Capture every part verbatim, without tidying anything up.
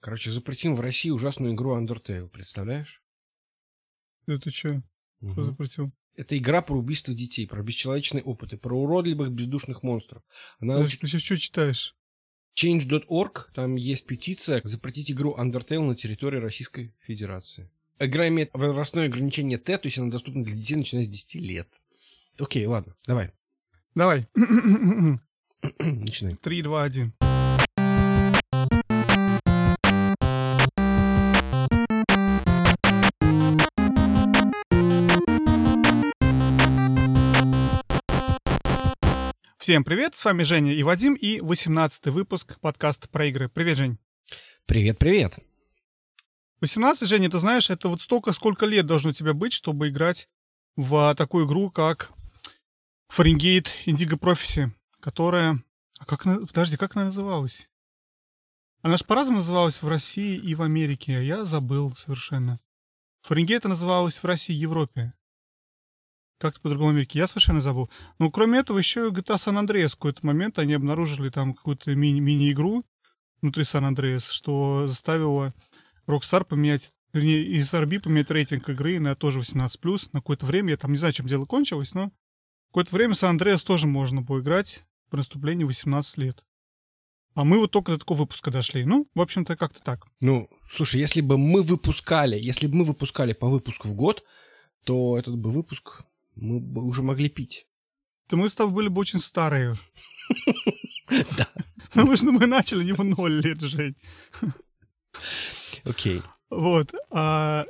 Короче, запретим в России ужасную игру Undertale, представляешь? Да ты чё? Угу. Кто запретил? Это игра про убийство детей, про бесчеловечные опыты, про уродливых бездушных монстров. Она... Значит, ты сейчас что читаешь? чейндж точка орг, там есть петиция запретить игру Undertale на территории Российской Федерации. Игра имеет возрастное ограничение Т, то есть она доступна для детей начиная с десяти лет. Окей, ладно, давай. Давай. Начинай. Три, два, один. Всем привет, с вами Женя и Вадим, и восемнадцатый выпуск подкаста про игры. Привет, Жень. Привет-привет. восемнадцать, Женя, ты знаешь, это вот столько, сколько лет должно у тебя быть, чтобы играть в такую игру, как Фаренгейт Индиго Профиси, которая... А как она... Подожди, как она называлась? Она же по-разному называлась в России и в Америке, я забыл совершенно. Фаренгейт называлась в России и Европе. Как-то по-другому в Америке. Я совершенно забыл. Но кроме этого, еще и джи ти эй San Andreas в какой-то момент они обнаружили там какую-то ми- мини-игру внутри San Andreas, что заставило Rockstar поменять, вернее, эс эр би поменять рейтинг игры на тоже восемнадцать плюс. На какое-то время, я там не знаю, чем дело кончилось, но какое-то время San Andreas тоже можно поиграть по наступлению восемнадцати лет. А мы вот только до такого выпуска дошли. Ну, в общем-то, как-то так. Ну, слушай, если бы мы выпускали, если бы мы выпускали по выпуску в год, то этот бы выпуск... Мы бы уже могли пить. Да мы с тобой были бы очень старые. Да. Потому что мы начали не в ноль лет, Жень. Окей. Вот. Тема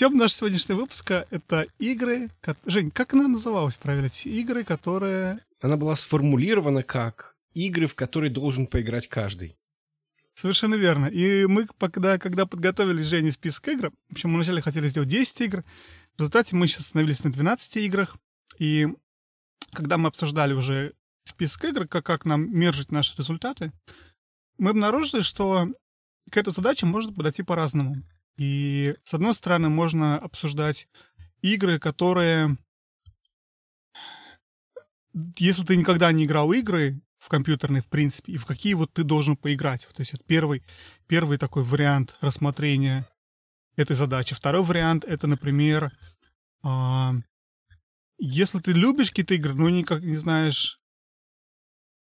нашего сегодняшнего выпуска — это игры... Жень, как она называлась, правильно? Игры, которые... Она была сформулирована как игры, в которые должен поиграть каждый. Совершенно верно. И мы, когда, когда подготовили Жене список игр, в общем, мы вначале хотели сделать десять игр, в результате мы сейчас остановились на двенадцати играх, и когда мы обсуждали уже список игр, как, как нам мержить наши результаты, мы обнаружили, что к этой задаче можно подойти по-разному. И, с одной стороны, можно обсуждать игры, которые... Если ты никогда не играл в игры... в компьютерной, в принципе, и в какие вот ты должен поиграть. То есть это первый, первый такой вариант рассмотрения этой задачи. Второй вариант — это, например, э, если ты любишь какие-то игры, но никак не знаешь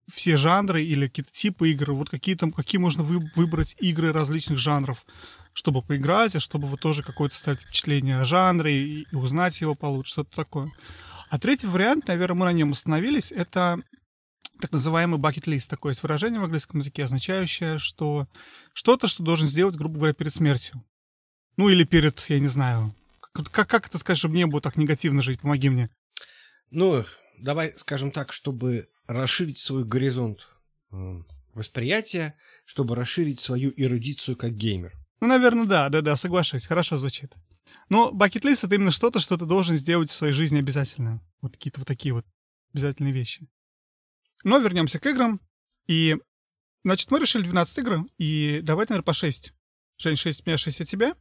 все жанры или какие-то типы игр, вот какие там, какие можно вы, выбрать игры различных жанров, чтобы поиграть, а чтобы вот тоже какое-то составить впечатление о жанре и, и узнать его получше, что-то такое. А третий вариант, наверное, мы на нем остановились, это так называемый бакет-лист. Такое есть выражение в английском языке, означающее, что что-то, что должен сделать, грубо говоря, перед смертью. Ну, или перед, я не знаю... Как, как это сказать, чтобы не было так негативно жить? Помоги мне. Ну, давай, скажем так, чтобы расширить свой горизонт восприятия, чтобы расширить свою эрудицию как геймер. Ну, наверное, да, да, да, соглашусь. Хорошо звучит. Но бакет-лист — это именно что-то, что ты должен сделать в своей жизни обязательно. Вот какие-то вот такие вот обязательные вещи. Но вернемся к играм. И, значит, мы решили двенадцать игр. И давайте, наверное, по шесть. Жень, шесть от меня, шесть от тебя.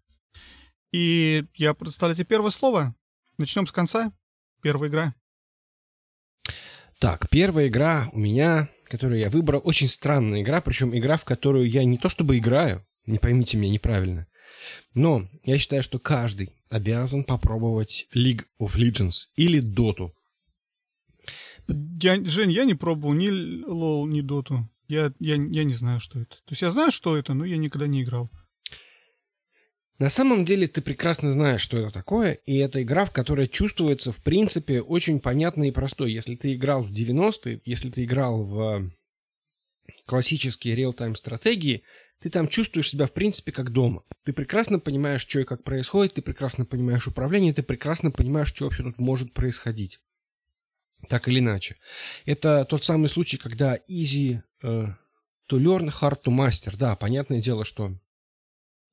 И я представляю тебе первое слово. Начнем с конца. Первая игра. Так, первая игра у меня, которую я выбрал, очень странная игра. Причем игра, в которую я не то чтобы играю, не поймите меня неправильно. Но я считаю, что каждый обязан попробовать League of Legends или Dota. Я, Жень, я не пробовал ни лол, ни доту. Я, я, я не знаю, что это. То есть я знаю, что это, но я никогда не играл. На самом деле ты прекрасно знаешь, что это такое, и это игра, в которой чувствуется, в принципе, очень понятно и просто. Если ты играл в девяностые, если ты играл в классические реал-тайм стратегии, ты там чувствуешь себя, в принципе, как дома. Ты прекрасно понимаешь, что и как происходит, ты прекрасно понимаешь управление, ты прекрасно понимаешь, что вообще тут может происходить. Так или иначе. Это тот самый случай, когда easy uh, to learn, hard to master. Да, понятное дело, что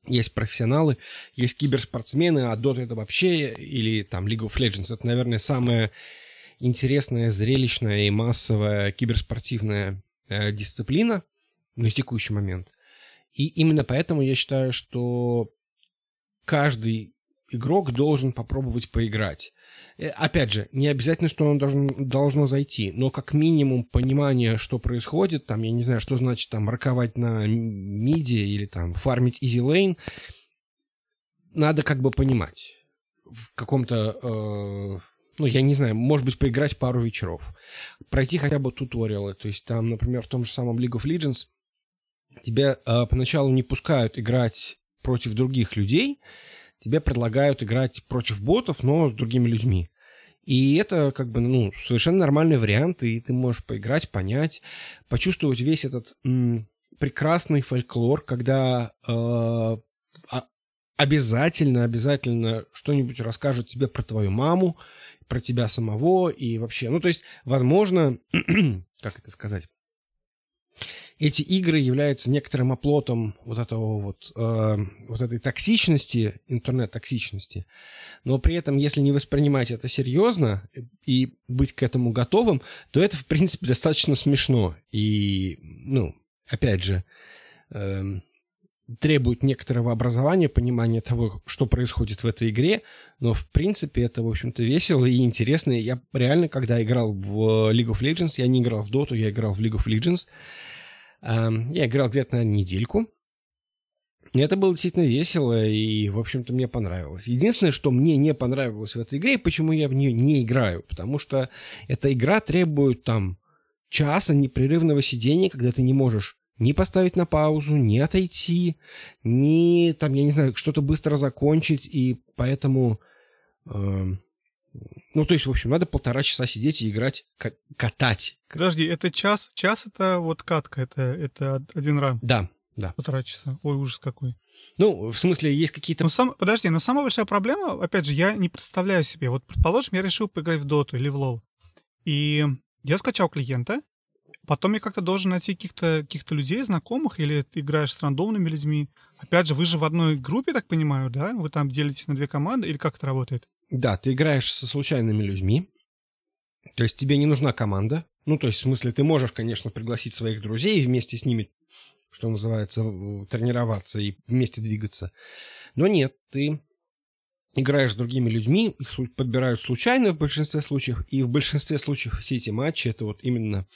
есть профессионалы, есть киберспортсмены, а Dota это вообще, или там League of Legends, это, наверное, самая интересная, зрелищная и массовая киберспортивная э, дисциплина на текущий момент. И именно поэтому я считаю, что каждый игрок должен попробовать поиграть. Опять же, не обязательно, что оно должно, должно зайти, но как минимум понимание, что происходит, там, я не знаю, что значит там раковать на миде или там фармить easy lane, надо как бы понимать в каком-то... Э- Ну, я не знаю, может быть, поиграть пару вечеров. Пройти хотя бы туториалы. То есть там, например, в том же самом League of Legends тебя э, поначалу не пускают играть против других людей. Тебе предлагают играть против ботов, но с другими людьми. И это как бы, ну, совершенно нормальный вариант. И ты можешь поиграть, понять, почувствовать весь этот м, прекрасный фольклор, когда... Э, Обязательно, обязательно что-нибудь расскажут тебе про твою маму, про тебя самого и вообще. Ну, то есть, возможно, как это сказать, эти игры являются некоторым оплотом вот этого вот, э, вот этой токсичности, интернет-токсичности. Но при этом, если не воспринимать это серьезно и быть к этому готовым, то это, в принципе, достаточно смешно. И, ну, опять же... Э, требует некоторого образования, понимания того, что происходит в этой игре, но, в принципе, это, в общем-то, весело и интересно. Я реально, когда играл в League of Legends, я не играл в Dota, я играл в League of Legends, я играл где-то, наверное, недельку, и это было действительно весело, и, в общем-то, мне понравилось. Единственное, что мне не понравилось в этой игре, и почему я в нее не играю, потому что эта игра требует, там, часа непрерывного сидения, когда ты не можешь ни поставить на паузу, ни отойти, ни, там, я не знаю, что-то быстро закончить, и поэтому... Э, ну, то есть, в общем, надо полтора часа сидеть и играть, к- катать. Подожди, это час? Час — это вот катка, это, это один ран? Да, да. Полтора часа. Ой, ужас какой. Ну, в смысле, есть какие-то... Но сам, подожди, но самая большая проблема, опять же, я не представляю себе. Вот, предположим, я решил поиграть в доту или в лол, и я скачал клиента, потом я как-то должен найти каких-то, каких-то людей, знакомых, или ты играешь с рандомными людьми. Опять же, вы же в одной группе, так понимаю, да? Вы там делитесь на две команды, или как это работает? Да, ты играешь со случайными людьми, то есть тебе не нужна команда. Ну, то есть, в смысле, ты можешь, конечно, пригласить своих друзей и вместе с ними, что называется, тренироваться и вместе двигаться. Но нет, ты играешь с другими людьми, их подбирают случайно в большинстве случаев, и в большинстве случаев все эти матчи — это вот именно...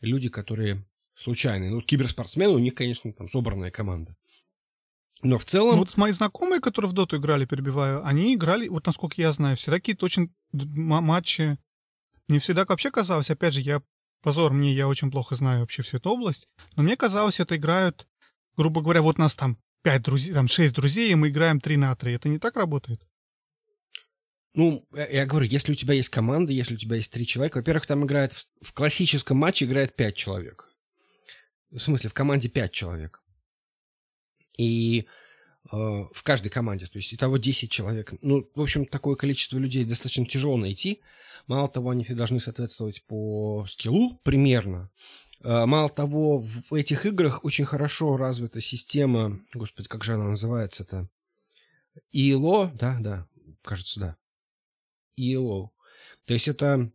люди, которые случайные. Ну, киберспортсмены, у них, конечно, там собранная команда. Но в целом... Ну, вот мои знакомые, которые в доту играли, перебиваю, они играли, вот насколько я знаю, всегда какие-то очень матчи. Мне всегда вообще казалось, опять же, я... Позор мне, я очень плохо знаю вообще всю эту область. Но мне казалось, это играют, грубо говоря, вот нас там пять друзей, там шесть друзей, и мы играем три на три. Это не так работает? Ну, я говорю, если у тебя есть команда, если у тебя есть три человека, во-первых, там играет в, в классическом матче играет пять человек. В смысле, в команде пять человек. И э, в каждой команде, то есть итого десять человек. Ну, в общем, такое количество людей достаточно тяжело найти. Мало того, они все должны соответствовать по скиллу примерно. Э, мало того, в этих играх очень хорошо развита система, господи, как же она называется-то? ИЛО, да, да, кажется, да. и эл о. То есть это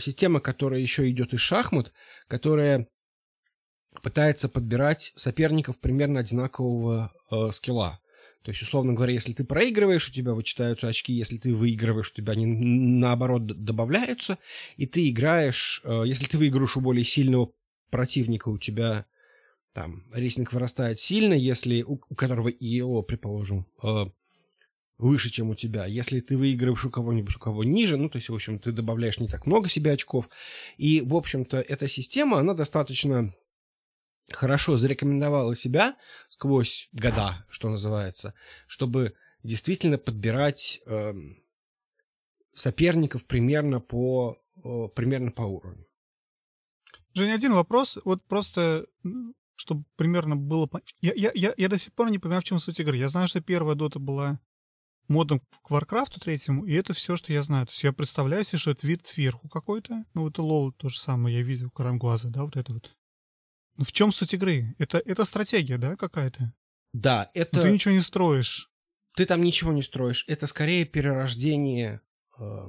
система, которая еще идет из шахмат, которая пытается подбирать соперников примерно одинакового э, скилла. То есть, условно говоря, если ты проигрываешь, у тебя вычитаются очки, если ты выигрываешь, у тебя они наоборот добавляются, и ты играешь, э, если ты выиграешь у более сильного противника, у тебя там рейтинг вырастает сильно, если у, у которого и эл о, предположим, э, выше, чем у тебя. Если ты выигрываешь у кого-нибудь, у кого ниже, ну, то есть, в общем, ты добавляешь не так много себе очков. И, в общем-то, эта система, она достаточно хорошо зарекомендовала себя сквозь года, что называется, чтобы действительно подбирать э, соперников примерно по, э, примерно по уровню. Женя, один вопрос. Вот просто... чтобы примерно было... Я, я, я, я до сих пор не понимаю, в чем суть игры. Я знаю, что первая дота была... модом к Варкрафту третьему, и это все, что я знаю. То есть я представляю себе, что это вид сверху какой-то. Ну, вот и лол то же самое, я видел, карамгуаза, да, вот это вот. Но в чем суть игры? Это, это стратегия, да, какая-то? Да, это... Но ты ничего не строишь. Ты там ничего не строишь. Это скорее перерождение э,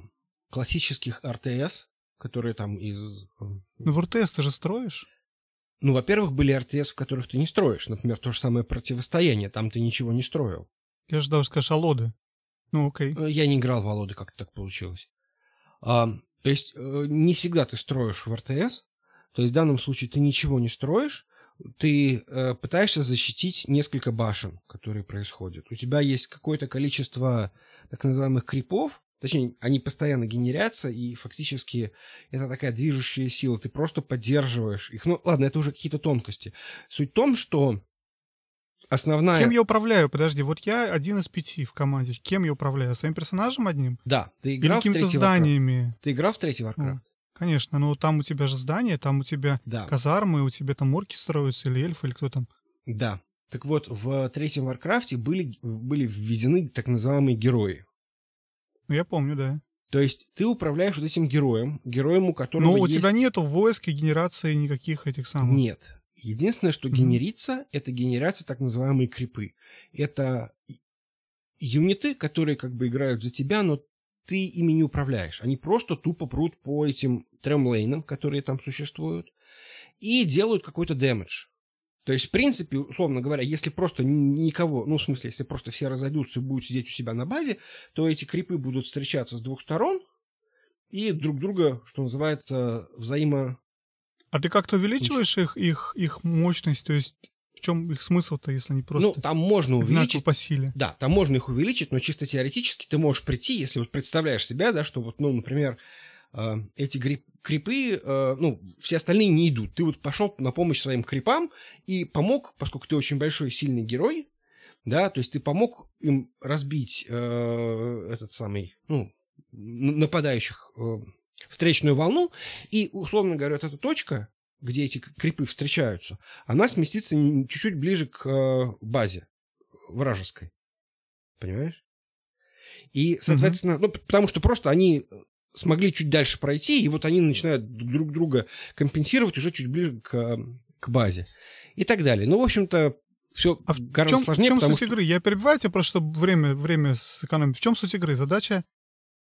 классических эр тэ эс, которые там из... Ну, в эр тэ эс ты же строишь. Ну, во-первых, были эр тэ эс, в которых ты не строишь. Например, то же самое противостояние, там ты ничего не строил. Я же даже скажу, а лоды. Ну, окей. Я не играл в Володы, как-то так получилось. А, то есть не всегда ты строишь в эр тэ эс, то есть в данном случае ты ничего не строишь, ты э, пытаешься защитить несколько башен, которые происходят. У тебя есть какое-то количество так называемых крипов, точнее, они постоянно генерятся, и фактически это такая движущая сила, ты просто поддерживаешь их. Ну ладно, это уже какие-то тонкости. Суть в том, что основная... Кем я управляю? Подожди, вот я один из пяти в команде. Кем я управляю? Своим персонажем одним? Да. Ты играл в третий Warcraft? Ты играл в третий Warcraft? Конечно, но там у тебя же здание, там у тебя да. казармы, у тебя там орки строятся, или эльфы, или кто там. Да. Так вот, в третьем Варкрафте были, были введены так называемые герои. Ну, я помню, да. То есть ты управляешь вот этим героем, героем, у которого Но у есть... тебя нету войск и генерации никаких этих самых... Нет. Единственное, что mm-hmm. генерится, это генерация так называемые крипы. Это юниты, которые как бы играют за тебя, но ты ими не управляешь. Они просто тупо прут по этим тремлейнам, которые там существуют, и делают какой-то дэмэдж. То есть, в принципе, условно говоря, если просто никого, ну, в смысле, если просто все разойдутся и будут сидеть у себя на базе, то эти крипы будут встречаться с двух сторон и друг друга, что называется, взаимо... А ты как-то увеличиваешь их, их, их мощность? То есть, в чем их смысл-то, если не просто... Ну, там можно увеличить... по силе. Да, там можно их увеличить, но чисто теоретически ты можешь прийти, если вот представляешь себя, да, что вот, ну, например, э, эти гри... крипы, э, ну, все остальные не идут. Ты вот пошел на помощь своим крипам и помог, поскольку ты очень большой и сильный герой, да, то есть ты помог им разбить э, этот самый, ну, нападающих... Э, встречную волну, и, условно говоря, вот эта точка, где эти крипы встречаются, она сместится чуть-чуть ближе к базе вражеской. Понимаешь? И, соответственно, угу. ну, потому что просто они смогли чуть дальше пройти, и вот они начинают друг друга компенсировать уже чуть ближе к, к базе. И так далее. Ну, в общем-то, все а гораздо чем, сложнее. В чем потому суть что... игры? Я перебиваю тебя просто, чтобы время, время сэкономить. В чем суть игры? Задача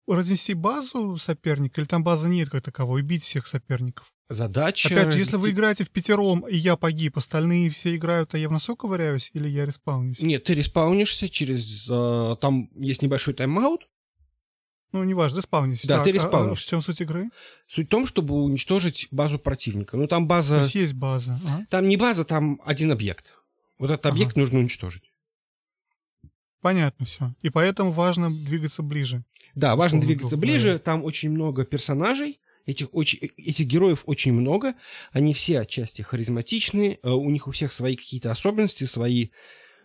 разнести базу соперника, или там базы нет как таковой, бить всех соперников. Задача... Опять же, разнести... если вы играете в пятером, и я погиб, остальные все играют, а я в носу ковыряюсь, или я респаунюсь? Нет, ты респаунишься через... Э, там есть небольшой тайм-аут. Ну, неважно, респаунишься. Да, так, ты респаунишься. А в чем суть игры? Суть в том, чтобы уничтожить базу противника. Ну, там база... То есть есть база. А? Там не база, там один объект. Вот этот объект ага. нужно уничтожить. Понятно все. И поэтому важно двигаться ближе. Да, важно двигаться ближе. Там очень много персонажей. Этих, очень, этих героев очень много. Они все отчасти харизматичные. У них у всех свои какие-то особенности, свои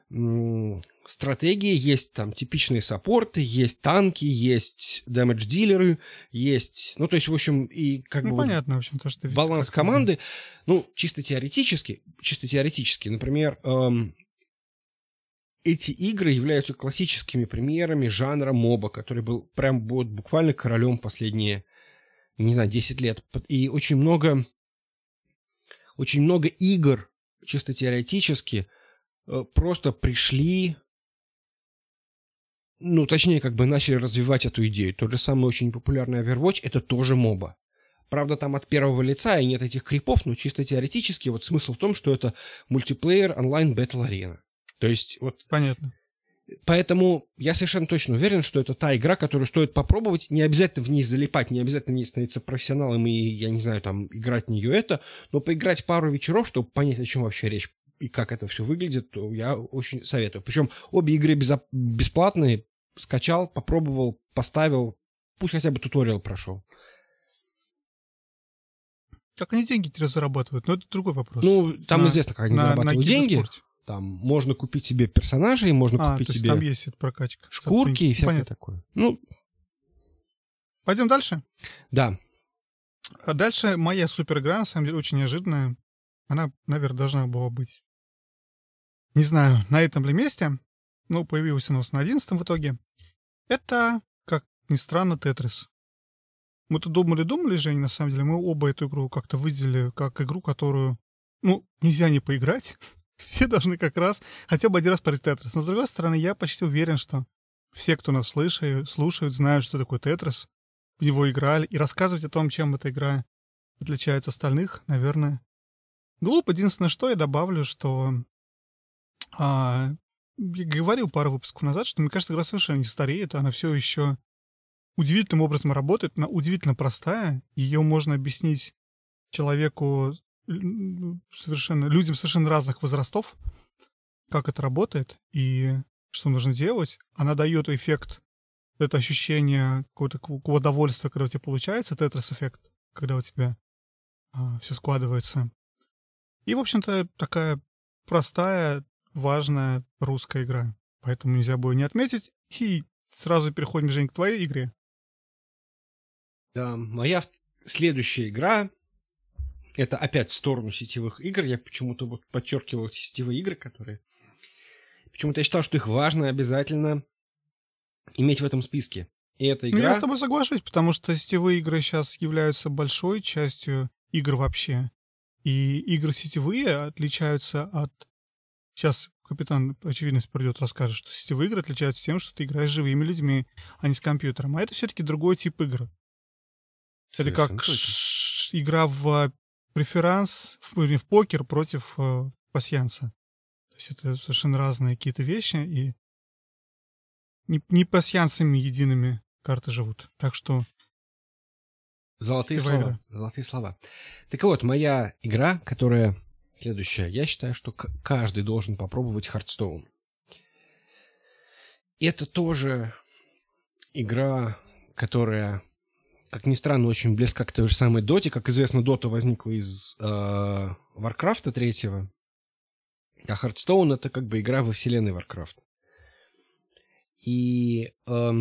м- стратегии. Есть там типичные саппорты, есть танки, есть дэмэдж-дилеры, есть... Ну, то есть, в общем, и как ну, бы... понятно, в общем, то, что... Баланс команды. Ну, чисто теоретически, чисто теоретически, например... Эм, Эти игры являются классическими примерами жанра моба, который был прям вот буквально королем последние, не знаю, десять лет. И очень много, очень много игр, чисто теоретически, просто пришли, ну, точнее, как бы начали развивать эту идею. Тот же самый очень популярный Overwatch — это тоже моба. Правда, там от первого лица и нет этих крипов, но чисто теоретически вот смысл в том, что это мультиплеер онлайн бэтл-арена. То есть, вот... Понятно. Поэтому я совершенно точно уверен, что это та игра, которую стоит попробовать. Не обязательно в ней залипать, не обязательно в ней становиться профессионалом и, я не знаю, там, играть в нее это. Но поиграть пару вечеров, чтобы понять, о чем вообще речь и как это все выглядит, то я очень советую. Причем обе игры безо... бесплатные. Скачал, попробовал, поставил. Пусть хотя бы туториал прошел. Как они деньги теперь зарабатывают? Ну, это другой вопрос. Ну, там на... известно, как они на... зарабатывают на деньги. Там можно купить себе персонажей, можно а, купить себе там есть прокачка, шкурки и всякое Понятно. Такое. Ну, пойдем дальше? Да. А дальше моя супер-игра, на самом деле, очень неожиданная. Она, наверное, должна была быть, не знаю, на этом ли месте, но появилась у нас на одиннадцатом в итоге. Это, как ни странно, Tetris. Мы-то думали-думали, Жень, на самом деле, мы оба эту игру как-то выделили как игру, которую, ну, нельзя не поиграть. Все должны как раз хотя бы один раз пройти Тетрис. Но, с другой стороны, я почти уверен, что все, кто нас слышает, слушают, знают, что такое Тетрис, в него играли, и рассказывать о том, чем эта игра отличается от остальных, наверное, глупо. Единственное, что я добавлю, что а, я говорил пару выпусков назад, что, мне кажется, игра совершенно не стареет, она все еще удивительным образом работает, она удивительно простая, ее можно объяснить человеку совершенно, людям совершенно разных возрастов, как это работает и что нужно делать. Она дает эффект, это ощущение какого-то удовольствия, когда у тебя получается, тетрис-эффект, когда у тебя а, все складывается. И, в общем-то, такая простая, важная русская игра. Поэтому нельзя было не отметить. И сразу переходим, Жень, к твоей игре. Да, моя следующая игра, это опять в сторону сетевых игр. Я почему-то вот подчеркивал сетевые игры, которые... Почему-то я считал, что их важно обязательно иметь в этом списке. И эта игра... Ну, я с тобой соглашусь, потому что сетевые игры сейчас являются большой частью игр вообще. И игры сетевые отличаются от... Сейчас капитан, очевидно, придет, расскажет, что сетевые игры отличаются тем, что ты играешь с живыми людьми, а не с компьютером. А это все-таки другой тип игры. Это как ш- игра в преферанс, в, в покер против э, пасьянса. То есть это совершенно разные какие-то вещи, и не, не пасьянсами едиными карты живут. Так что... Золотые слова. Игра. Золотые слова. Так вот, моя игра, которая следующая. Я считаю, что к- каждый должен попробовать Hearthstone. Это тоже игра, которая, как ни странно, очень близка к той же самой Доте. Как известно, Дота возникла из э- Варкрафта третьего. А Hearthstone — это как бы игра во вселенной Варкрафта. И э-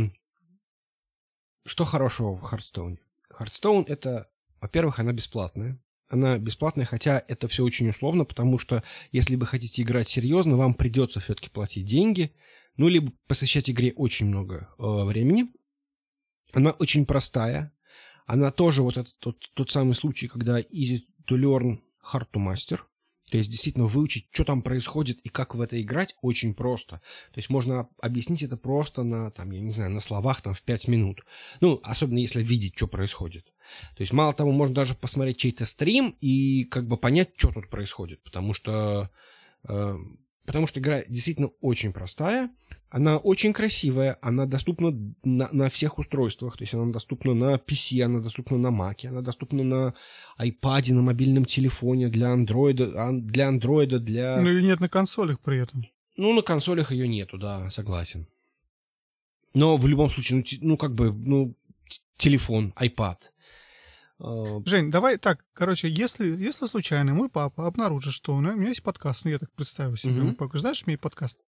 что хорошего в Hearthstone? Hearthstone — это, во-первых, она бесплатная. Она бесплатная, хотя это все очень условно, потому что если вы хотите играть серьезно, вам придется все-таки платить деньги, ну, либо посвящать игре очень много э, времени. Она очень простая. Она тоже вот этот, тот, тот самый случай, когда easy to learn, hard to master. То есть действительно выучить, что там происходит и как в это играть, очень просто. То есть можно объяснить это просто на, там, я не знаю, на словах там, в пять минут. Ну, особенно если видеть, что происходит. То есть мало того, можно даже посмотреть чей-то стрим и как бы понять, что тут происходит. Потому что, э, потому что игра действительно очень простая. Она очень красивая. Она доступна на, на всех устройствах. То есть она доступна на пи си, она доступна на Mac, она доступна на iPad, на мобильном телефоне, для Android, для Android, для... Ну, ее нет на консолях при этом. Ну, на консолях ее нету, да, согласен. Но в любом случае, ну, те, ну как бы, ну, телефон, iPad. Жень, давай так, короче, если, если случайно мой папа обнаружит, что у меня есть подкаст, ну, я так представил себе, mm-hmm. папа, знаешь, у меня есть подкаст,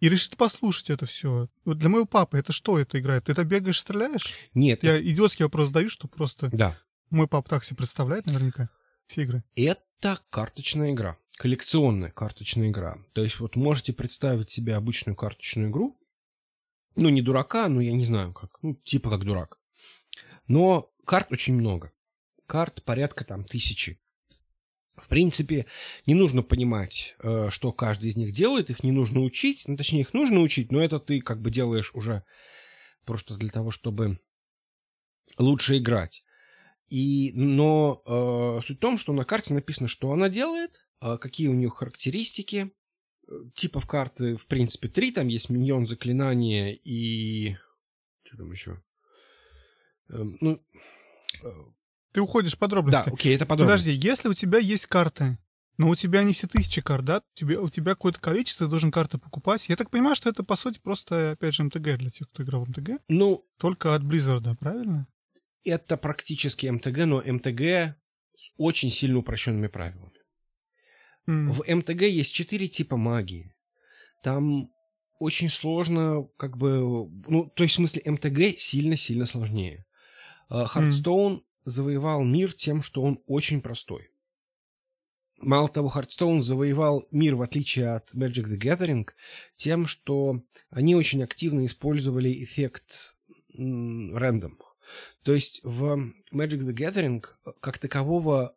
и решит послушать это все. Вот для моего папы это что это играет? Ты там бегаешь, стреляешь? Нет. Я это... идиотский вопрос задаю, что просто да. Мой папа так себе представляет наверняка все игры. Это карточная игра, коллекционная карточная игра. То есть вот можете представить себе обычную карточную игру, ну не дурака, но я не знаю как, ну типа как дурак. Но карт очень много. Карт порядка там тысячи. В принципе, не нужно понимать, что каждый из них делает, их не нужно учить, ну, точнее, их нужно учить, но это ты как бы делаешь уже просто для того, чтобы лучше играть. И, но э, суть в том, что на карте написано, что она делает, какие у нее характеристики, типов карты, в принципе, три, там есть миньон, заклинание и... Что там еще? Э, ну... Э... Ты уходишь в подробности. Да, окей, это подробности. Подожди, если у тебя есть карты, но у тебя не все тысячи карт, да? У тебя, у тебя какое-то количество, ты должен карты покупать. Я так понимаю, что это, по сути, просто, опять же, эм тэ гэ для тех, кто играл в эм тэ гэ. Ну, только от Blizzard, правильно? Это практически эм тэ гэ, но эм тэ гэ с очень сильно упрощенными правилами. Mm. В эм тэ гэ есть четыре типа магии. Там очень сложно, как бы... Ну, то есть, в смысле, эм тэ гэ сильно-сильно сложнее. Hearthstone... Mm. завоевал мир тем, что он очень простой. Мало того, Hearthstone завоевал мир, в отличие от Magic the Gathering, тем, что они очень активно использовали эффект м- рандом. То есть в Magic the Gathering как такового,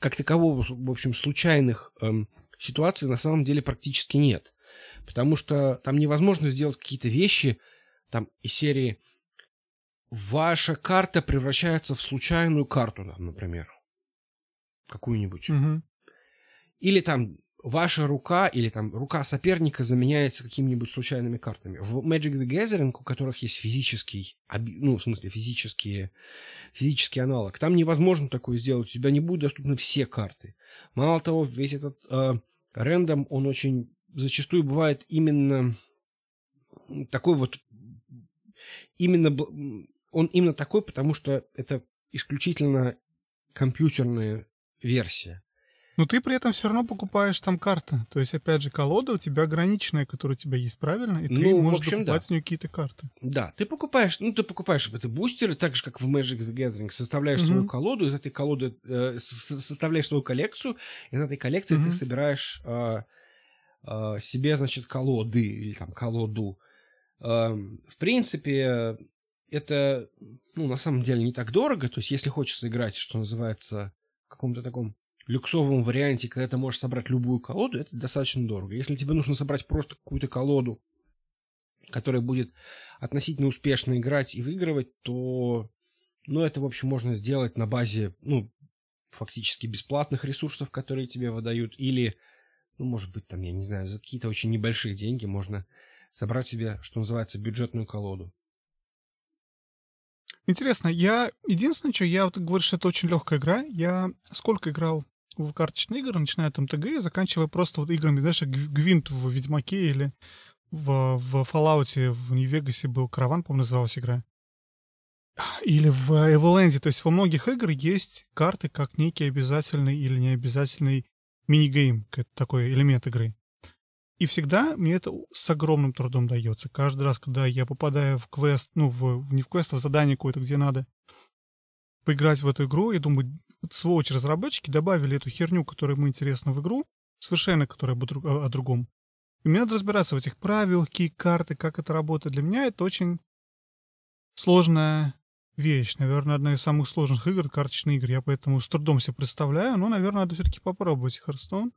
как такового в общем, случайных эм, ситуаций на самом деле практически нет. Потому что там невозможно сделать какие-то вещи там, из серии ваша карта превращается в случайную карту, например, какую-нибудь. Угу. Или там ваша рука или там рука соперника заменяется какими-нибудь случайными картами. В Magic the Gathering, у которых есть физический, ну, в смысле, физические, физический аналог, там невозможно такое сделать, у тебя не будут доступны все карты. Мало того, весь этот э, рендом, он очень зачастую бывает именно такой вот, именно, он именно такой, потому что это исключительно компьютерная версия. Но ты при этом все равно покупаешь там карты. То есть, опять же, колода у тебя ограниченная, которая у тебя есть, правильно? И ты ну, можешь в общем, покупать да. в нее какие-то карты. Да, ты покупаешь, ну, ты покупаешь это бустеры, так же, как в Magic the Gathering, составляешь uh-huh. свою колоду, из этой колоды э, составляешь свою коллекцию, из этой коллекции uh-huh. ты собираешь э, э, себе, значит, колоды или там колоду. Э, в принципе, это, ну, на самом деле не так дорого. То есть, если хочется играть, что называется, в каком-то таком люксовом варианте, когда ты можешь собрать любую колоду, это достаточно дорого. Если тебе нужно собрать просто какую-то колоду, которая будет относительно успешно играть и выигрывать, то, ну, это, в общем, можно сделать на базе, ну, фактически бесплатных ресурсов, которые тебе выдают, или, ну, может быть, там, я не знаю, за какие-то очень небольшие деньги можно собрать себе, что называется, бюджетную колоду. Интересно, я... Единственное, что я... Вот, говоришь, что это очень легкая игра. Я сколько играл в карточные игры, начиная от эм тэ гэ и заканчивая просто вот играми, знаешь, Гвинт в Ведьмаке или в, в Fallout, в Нью-Вегасе был Караван, по-моему, называлась игра. Или в Эволенде. То есть во многих играх есть карты как некий обязательный или необязательный мини-гейм, такой элемент игры. И всегда мне это с огромным трудом дается. Каждый раз, когда я попадаю в квест, ну, в, не в квест, а в задание какое-то, где надо поиграть в эту игру, я думаю, сволочи разработчики добавили эту херню, которая ему интересна в игру, совершенно которая о, о другом. И мне надо разбираться в этих правилах, какие карты, как это работает. Для меня это очень сложная вещь. Наверное, одна из самых сложных игр, карточные игры. Я поэтому с трудом себе представляю, но, наверное, надо все-таки попробовать Hearthstone.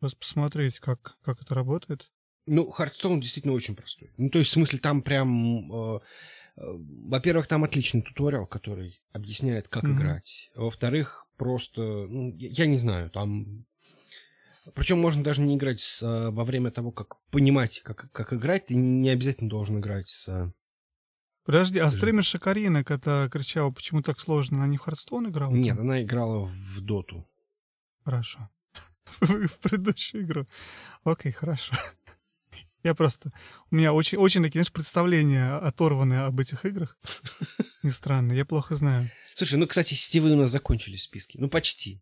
Просто посмотреть, как, как это работает. Ну, Hearthstone действительно очень простой. Ну, то есть, в смысле, там прям... Э, э, во-первых, там отличный туториал, который объясняет, как mm-hmm. играть. Во-вторых, просто... Ну, я, я не знаю, там... Причем можно даже не играть с, э, во время того, как понимать, как, как играть. Ты не обязательно должен играть с... Э... Подожди, а стримерша Карина, когда кричала, почему так сложно, она не в Hearthstone играла? Нет, там? Она играла в Доту. Хорошо. В предыдущую игру. Окей, хорошо. Я просто... У меня очень, очень такие, знаешь, представления оторванные об этих играх. Не странно, я плохо знаю. Слушай, ну, кстати, сетевые у нас закончились в списке. Ну, почти.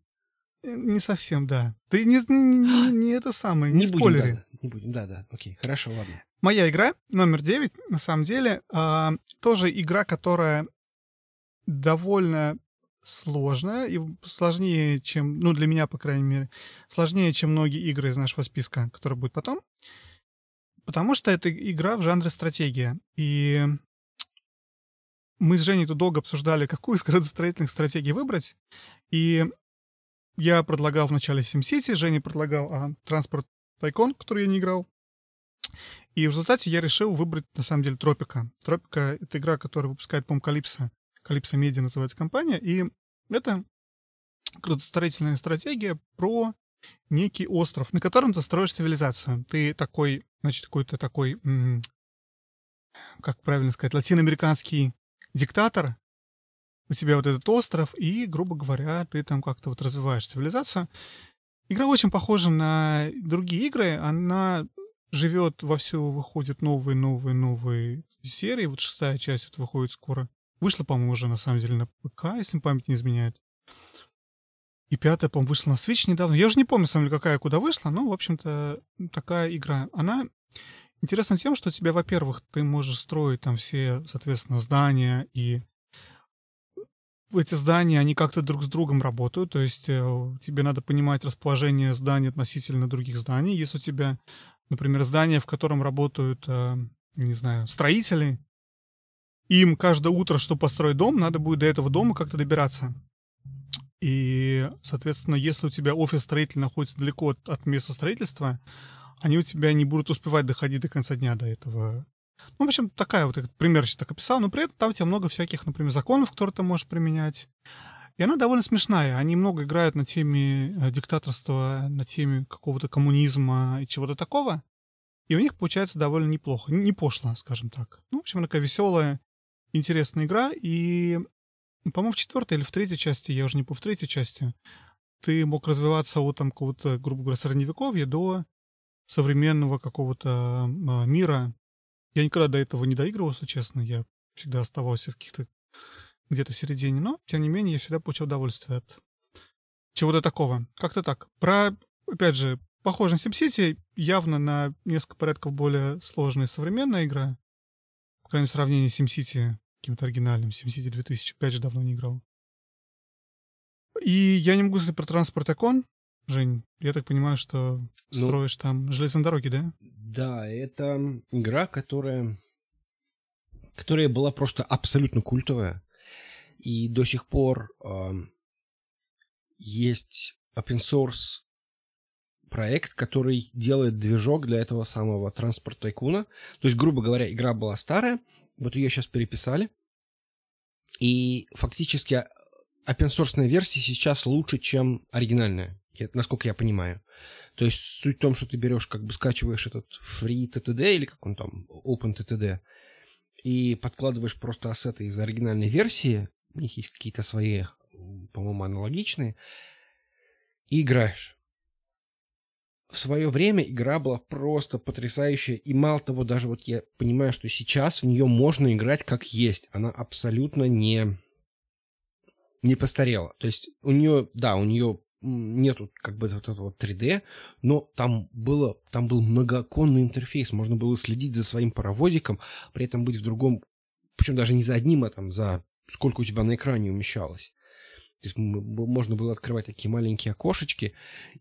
Не совсем, да. Ты не, не, не это самое, не, не спойлери. Будем, да, не будем, да-да. Окей, хорошо, ладно. Моя игра, номер девять, на самом деле, э, тоже игра, которая довольно... сложная, и сложнее, чем, ну, для меня, по крайней мере, сложнее, чем многие игры из нашего списка, которые будут потом, потому что это игра в жанре стратегия. И мы с Женей тут долго обсуждали, какую из градостроительных стратегий выбрать, и я предлагал вначале SimCity, Женя предлагал а, Transport Tycoon, который я не играл, и в результате я решил выбрать, на самом деле, Тропика. Тропика — это игра, которая выпускает, по-моему, Калипсо. Калипсо Медиа называется компания, и это градостроительная стратегия про некий остров, на котором ты строишь цивилизацию. Ты такой, значит, какой-то такой, м- как правильно сказать, латиноамериканский диктатор, у тебя вот этот остров, и, грубо говоря, ты там как-то вот развиваешь цивилизацию. Игра очень похожа на другие игры, она живет вовсю, выходят новые, новые, новые серии, вот шестая часть вот выходит скоро. Вышла, по-моему, уже, на самом деле, на пэ ка, если память не изменяет. И пятая, по-моему, вышла на Switch недавно. Я уже не помню, на самом деле, какая куда вышла, но, в общем-то, такая игра. Она интересна тем, что у тебя, во-первых, ты можешь строить там все, соответственно, здания, и эти здания, они как-то друг с другом работают, то есть тебе надо понимать расположение зданий относительно других зданий. Если у тебя, например, здание, в котором работают, не знаю, строители, им каждое утро, чтобы построить дом, надо будет до этого дома как-то добираться. И, соответственно, если у тебя офис строителя находится далеко от, от места строительства, они у тебя не будут успевать доходить до конца дня до этого. Ну, в общем, такая вот, пример сейчас так описал, но при этом там у тебя много всяких, например, законов, которые ты можешь применять. И она довольно смешная. Они много играют на теме диктаторства, на теме какого-то коммунизма и чего-то такого. И у них получается довольно неплохо. Не пошло, скажем так. Ну, в общем, такая веселая, интересная игра. И, по-моему, в четвертой или в третьей части, я уже не помню, в третьей части, ты мог развиваться от там какого-то, грубо говоря, средневековья до современного какого-то а, мира. Я никогда до этого не доигрывался, честно. Я всегда оставался в каких-то где-то в середине. Но, тем не менее, я всегда получал удовольствие от чего-то такого. Как-то так. Про, опять же, похоже на SimCity, явно на несколько порядков более сложная современная игра. По крайней мере, в сравнении с SimCity, каким-то оригинальным, SimCity две тысячи, опять же, давно не играл. И я не могу сказать про Transport Tycoon. Жень, я так понимаю, что ну, строишь там железные дороги, да? Да, это игра, которая, которая была просто абсолютно культовая. И до сих пор э, есть open-source проект, который делает движок для этого самого Transport Tycoon. То есть, грубо говоря, игра была старая, вот ее сейчас переписали. И фактически open-source версия сейчас лучше, чем оригинальная, насколько я понимаю. То есть суть в том, что ты берешь, как бы скачиваешь этот Free ти ти ди, или как он там, Open ти ти ди, и подкладываешь просто ассеты из оригинальной версии, у них есть какие-то свои, по-моему, аналогичные, и играешь. В свое время игра была просто потрясающая, и мало того, даже вот я понимаю, что сейчас в нее можно играть как есть. Она абсолютно не, не постарела. То есть у нее, да, у нее нету как бы вот этого три дэ, но там было, там был многооконный интерфейс, можно было следить за своим паровозиком, при этом быть в другом, причем даже не за одним, а там за сколько у тебя на экране умещалось. То есть можно было открывать такие маленькие окошечки,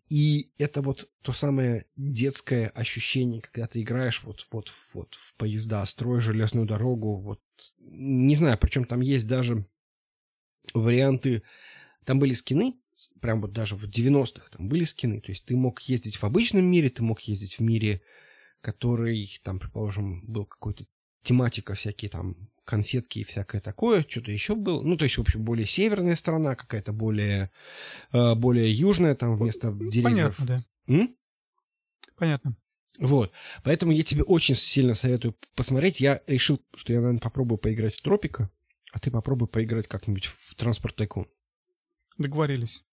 и это вот то самое детское ощущение, когда ты играешь вот, вот, вот в поезда, строишь железную дорогу, вот, не знаю, причем там есть даже варианты, там были скины, прям вот даже в девяностых там были скины, то есть ты мог ездить в обычном мире, ты мог ездить в мире, который, там, предположим, был какой-то тематика, всякие там конфетки и всякое такое, что-то еще было, ну, то есть, в общем, более северная страна, какая-то более, более южная, там, вместо деревьев. Понятно, да. М? Понятно. Вот, поэтому я тебе очень сильно советую посмотреть, я решил, что я, наверное, попробую поиграть в Тропика, а ты попробуй поиграть как-нибудь в Transport Tycoon. Договорились.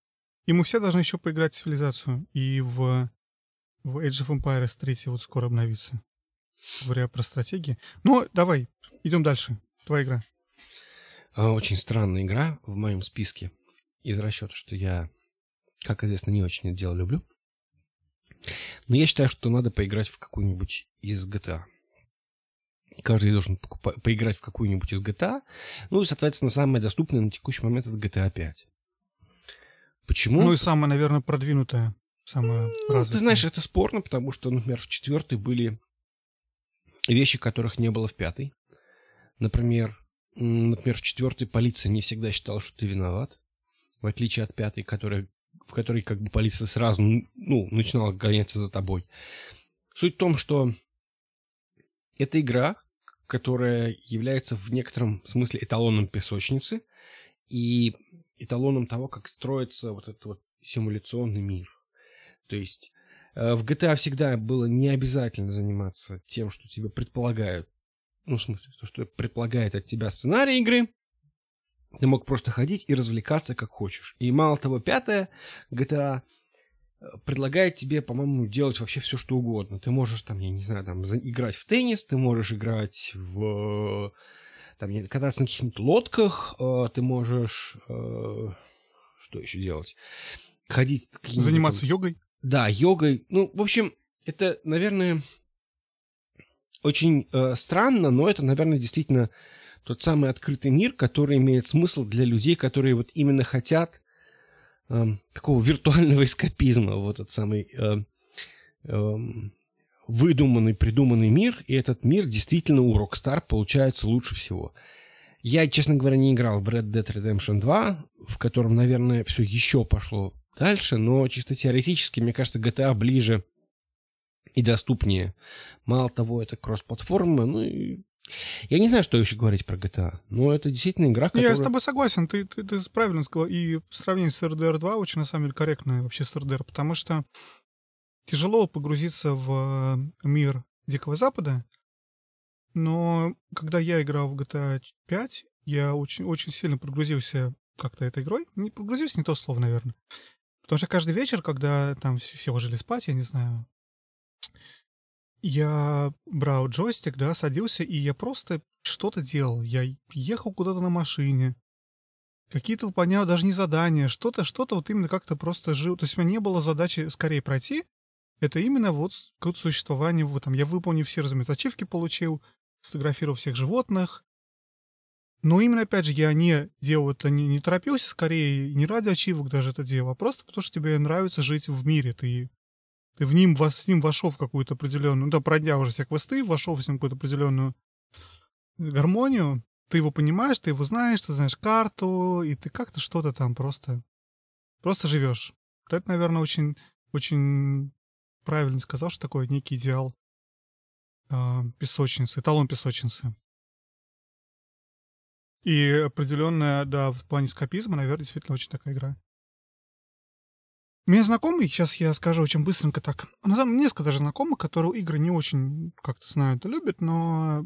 И мы все должны еще поиграть в Цивилизацию. И в, в Age of Empires три вот скоро обновится. Говоря про стратегии. Ну, давай, идем дальше. Твоя игра. Очень странная игра в моем списке. Из расчета, что я, как известно, не очень это дело люблю. Но я считаю, что надо поиграть в какую-нибудь из джи ти эй. Каждый должен покупать, поиграть в какую-нибудь из джи ти эй. Ну и, соответственно, самая доступная на текущий момент это джи ти эй пять. Почему? Ну и самая, наверное, продвинутая, самая развитая. Ты знаешь, это спорно, потому что, например, в четвертой были вещи, которых не было в пятой. Например, например, в четвертой полиция не всегда считала, что ты виноват, в отличие от пятой, которая, в которой как бы полиция сразу ну, начинала гоняться за тобой. Суть в том, что это игра, которая является в некотором смысле эталоном песочницы и эталоном того, как строится вот этот вот симуляционный мир. То есть в джи ти эй всегда было не обязательно заниматься тем, что тебе предполагают, ну, в смысле, то, что предполагает от тебя сценарий игры. Ты мог просто ходить и развлекаться как хочешь. И мало того, пятая джи ти эй предлагает тебе, по-моему, делать вообще все, что угодно. Ты можешь там, я не знаю, там, играть в теннис, ты можешь играть в... Там кататься на каких-нибудь лодках, э, ты можешь... Э, что еще делать? Ходить... Заниматься там, йогой? Да, йогой. Ну, в общем, это, наверное, очень э, странно, но это, наверное, действительно тот самый открытый мир, который имеет смысл для людей, которые вот именно хотят э, такого виртуального эскапизма. Вот этот самый... Э, э, выдуманный, придуманный мир, и этот мир действительно у Rockstar получается лучше всего. Я, честно говоря, не играл в Red Dead Redemption два, в котором, наверное, все еще пошло дальше, но чисто теоретически, мне кажется, джи ти эй ближе и доступнее. Мало того, это кросс-платформа, ну и Я не знаю, что еще говорить про джи ти эй, но это действительно игра, которая... Я с тобой согласен, ты, ты, ты правильно сказал, и сравнение с эр дэ эр два очень, на самом деле, корректное вообще с эр дэ эр, потому что тяжело погрузиться в мир Дикого Запада, но когда я играл в джи ти эй пять, я очень, очень сильно прогрузился как-то этой игрой, не прогрузился, не то слово, наверное, потому что каждый вечер, когда там все, все ложили спать, я не знаю... Я брал джойстик, да, садился, и я просто что-то делал. Я ехал куда-то на машине. Какие-то выполнял даже не задания. Что-то, что-то вот именно как-то просто жил. То есть у меня не было задачи скорее пройти. Это именно вот какое-то существование. Вот, там, я выполнил все, разумеется, ачивки получил, сфотографировал всех животных. Но именно, опять же, я не делал это, не, не торопился скорее, не ради ачивок даже это делал, а просто потому что тебе нравится жить в мире. Ты... Ты в ним, с ним вошел в какую-то определенную, да, пройдя уже все квесты, вошел с ним в какую-то определенную гармонию. Ты его понимаешь, ты его знаешь, ты знаешь карту, и ты как-то что-то там просто, просто живешь. Это, наверное, очень, очень правильно сказал, что такое некий идеал э, песочницы, эталон песочницы. И определенная, да, в плане эскапизма, наверное, действительно очень такая игра. Мне знакомый, сейчас я скажу очень быстренько так, ну там несколько даже знакомых, которые игры не очень как-то знают и любят, но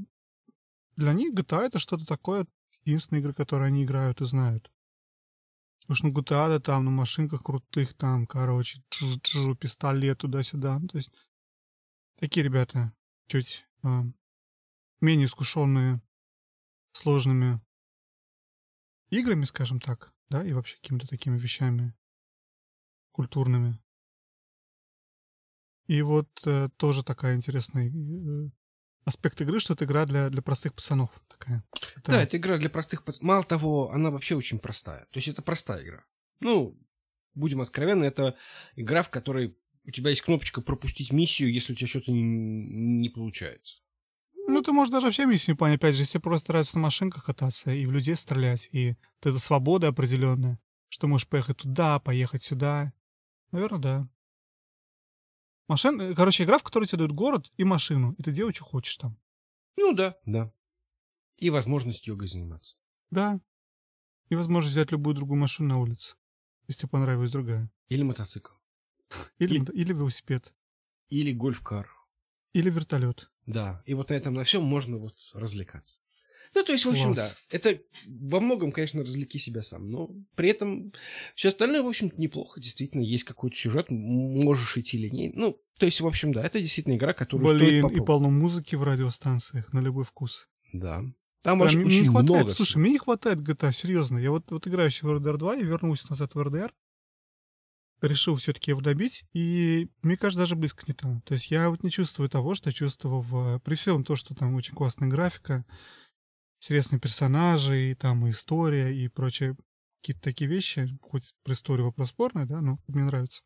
для них джи ти эй это что-то такое, единственные игры, которые они играют и знают. Потому что ну, джи ти эй да, там на машинках крутых, там, короче, джу-джу, пистолет туда-сюда. То есть такие ребята чуть э, менее искушенные сложными играми, скажем так, да, и вообще какими-то такими вещами культурными. И вот э, тоже такая интересный э, аспект игры, что это игра для, для простых пацанов. Такая. Это... Да, это игра для простых пацанов. Мало того, она вообще очень простая. То есть это простая игра. Ну, будем откровенны, это игра, в которой у тебя есть кнопочка пропустить миссию, если у тебя что-то не, не получается. Ну, ты можешь даже вообще миссию не понять. Опять же, если просто нравится на машинках кататься и в людей стрелять, и вот это свобода определенная, что можешь поехать туда, поехать сюда. Наверное, да. Машин... Короче, игра, в которой тебе дают город и машину, и ты делаешь, что хочешь там. Ну да, да. И возможность йогой заниматься. Да. И возможность взять любую другую машину на улице, если тебе понравилась другая. Или мотоцикл. Или, или... или велосипед. Или гольф-кар. Или вертолет. Да. И вот на этом на всем можно вот развлекаться. Ну, то есть, в общем, класс. Да, это во многом, конечно, развлеки себя сам, но при этом все остальное, в общем-то, неплохо, действительно, есть какой-то сюжет, можешь идти линейно, ну, то есть, в общем, да, это действительно игра, которую Блин, стоит попробовать. И полно музыки в радиостанциях на любой вкус. Да. Там да, очень, мне очень не хватает, много. Слушай, всего. Мне не хватает джи ти эй, серьезно, я вот, вот играю еще в эр дэ эр два, я вернулся назад в эр дэ эр, решил все-таки его добить, и мне кажется, даже близко не там. То есть, я вот не чувствую того, что чувствовал в... При всем то, что там очень классная графика, интересные персонажи, и там и история, и прочие какие-то такие вещи. Хоть про историю вопрос спорный, да, но мне нравится.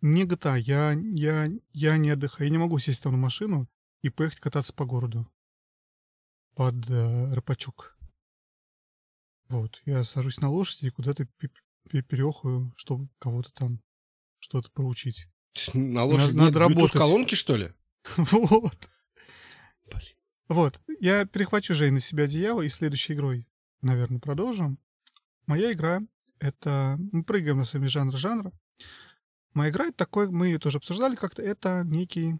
Мне джи ти эй, я, я, я не отдыхаю. Я не могу сесть там на машину и поехать кататься по городу. Под э, Рапачук. Вот. Я сажусь на лошади и куда-то переехаю, чтобы кого-то там что-то проучить. На лошади надо, надо работать. В колонке, что ли? Вот. Блин. Вот, я перехвачу, Жень, на себя одеяло, и следующей игрой, наверное, продолжим. Моя игра — это... Мы прыгаем на сами жанры-жанры. Моя игра — это такой... Мы ее тоже обсуждали как-то. Это некий,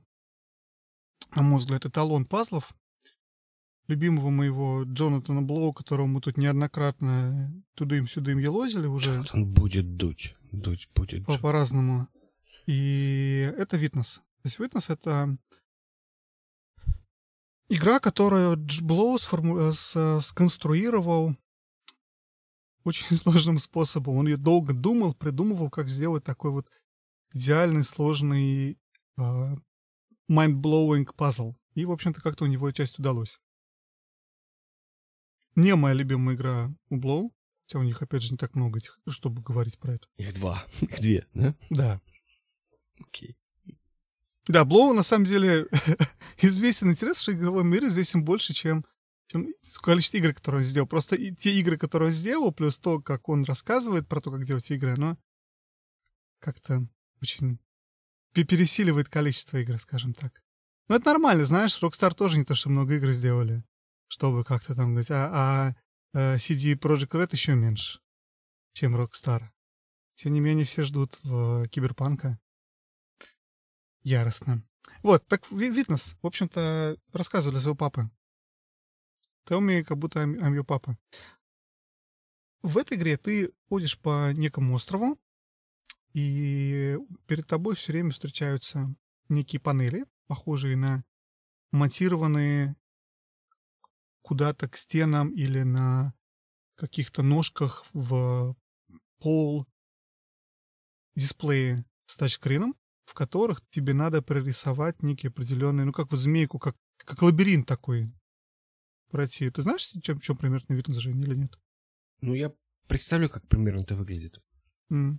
на мой взгляд, эталон пазлов. Любимого моего Джонатана Блоу, которого мы тут неоднократно тудым-сюдым елозили уже. Джонатан будет дуть. Дуть будет. По- по-разному. И это Witness. То есть Witness — это... Игра, которую Блоу сформу... сконструировал очень сложным способом. Он ее долго думал, придумывал, как сделать такой вот идеальный, сложный э, mind-blowing пазл. И, в общем-то, как-то у него часть удалось. Не моя любимая игра у Блоу, хотя у них, опять же, не так много этих, чтобы говорить про это. Их два. Их две, да? Да. Окей. Да, Блоу, на самом деле, известен, интересный игровой мир, известен больше, чем, чем количество игр, которые он сделал. Просто и те игры, которые он сделал, плюс то, как он рассказывает про то, как делать игры, оно как-то очень пересиливает количество игр, скажем так. Ну, это нормально, знаешь, Rockstar тоже не то, что много игр сделали, чтобы как-то там говорить. А, а си ди Projekt Red еще меньше, чем Rockstar. Тем не менее, все ждут в Киберпанка. Яростно. Вот, так Witness, в общем-то, рассказывали своего папы. Tell me, как будто I'm, I'm your папа. В этой игре ты ходишь по некому острову, и перед тобой все время встречаются некие панели, похожие на монтированные куда-то к стенам или на каких-то ножках в пол дисплеи с тачскрином, в которых тебе надо прорисовать некие определенные, ну, как вот змейку, как, как лабиринт такой пройти. Ты знаешь, чем, чем примерно вид зажжения или нет? Ну, я представлю, как примерно это выглядит. Mm.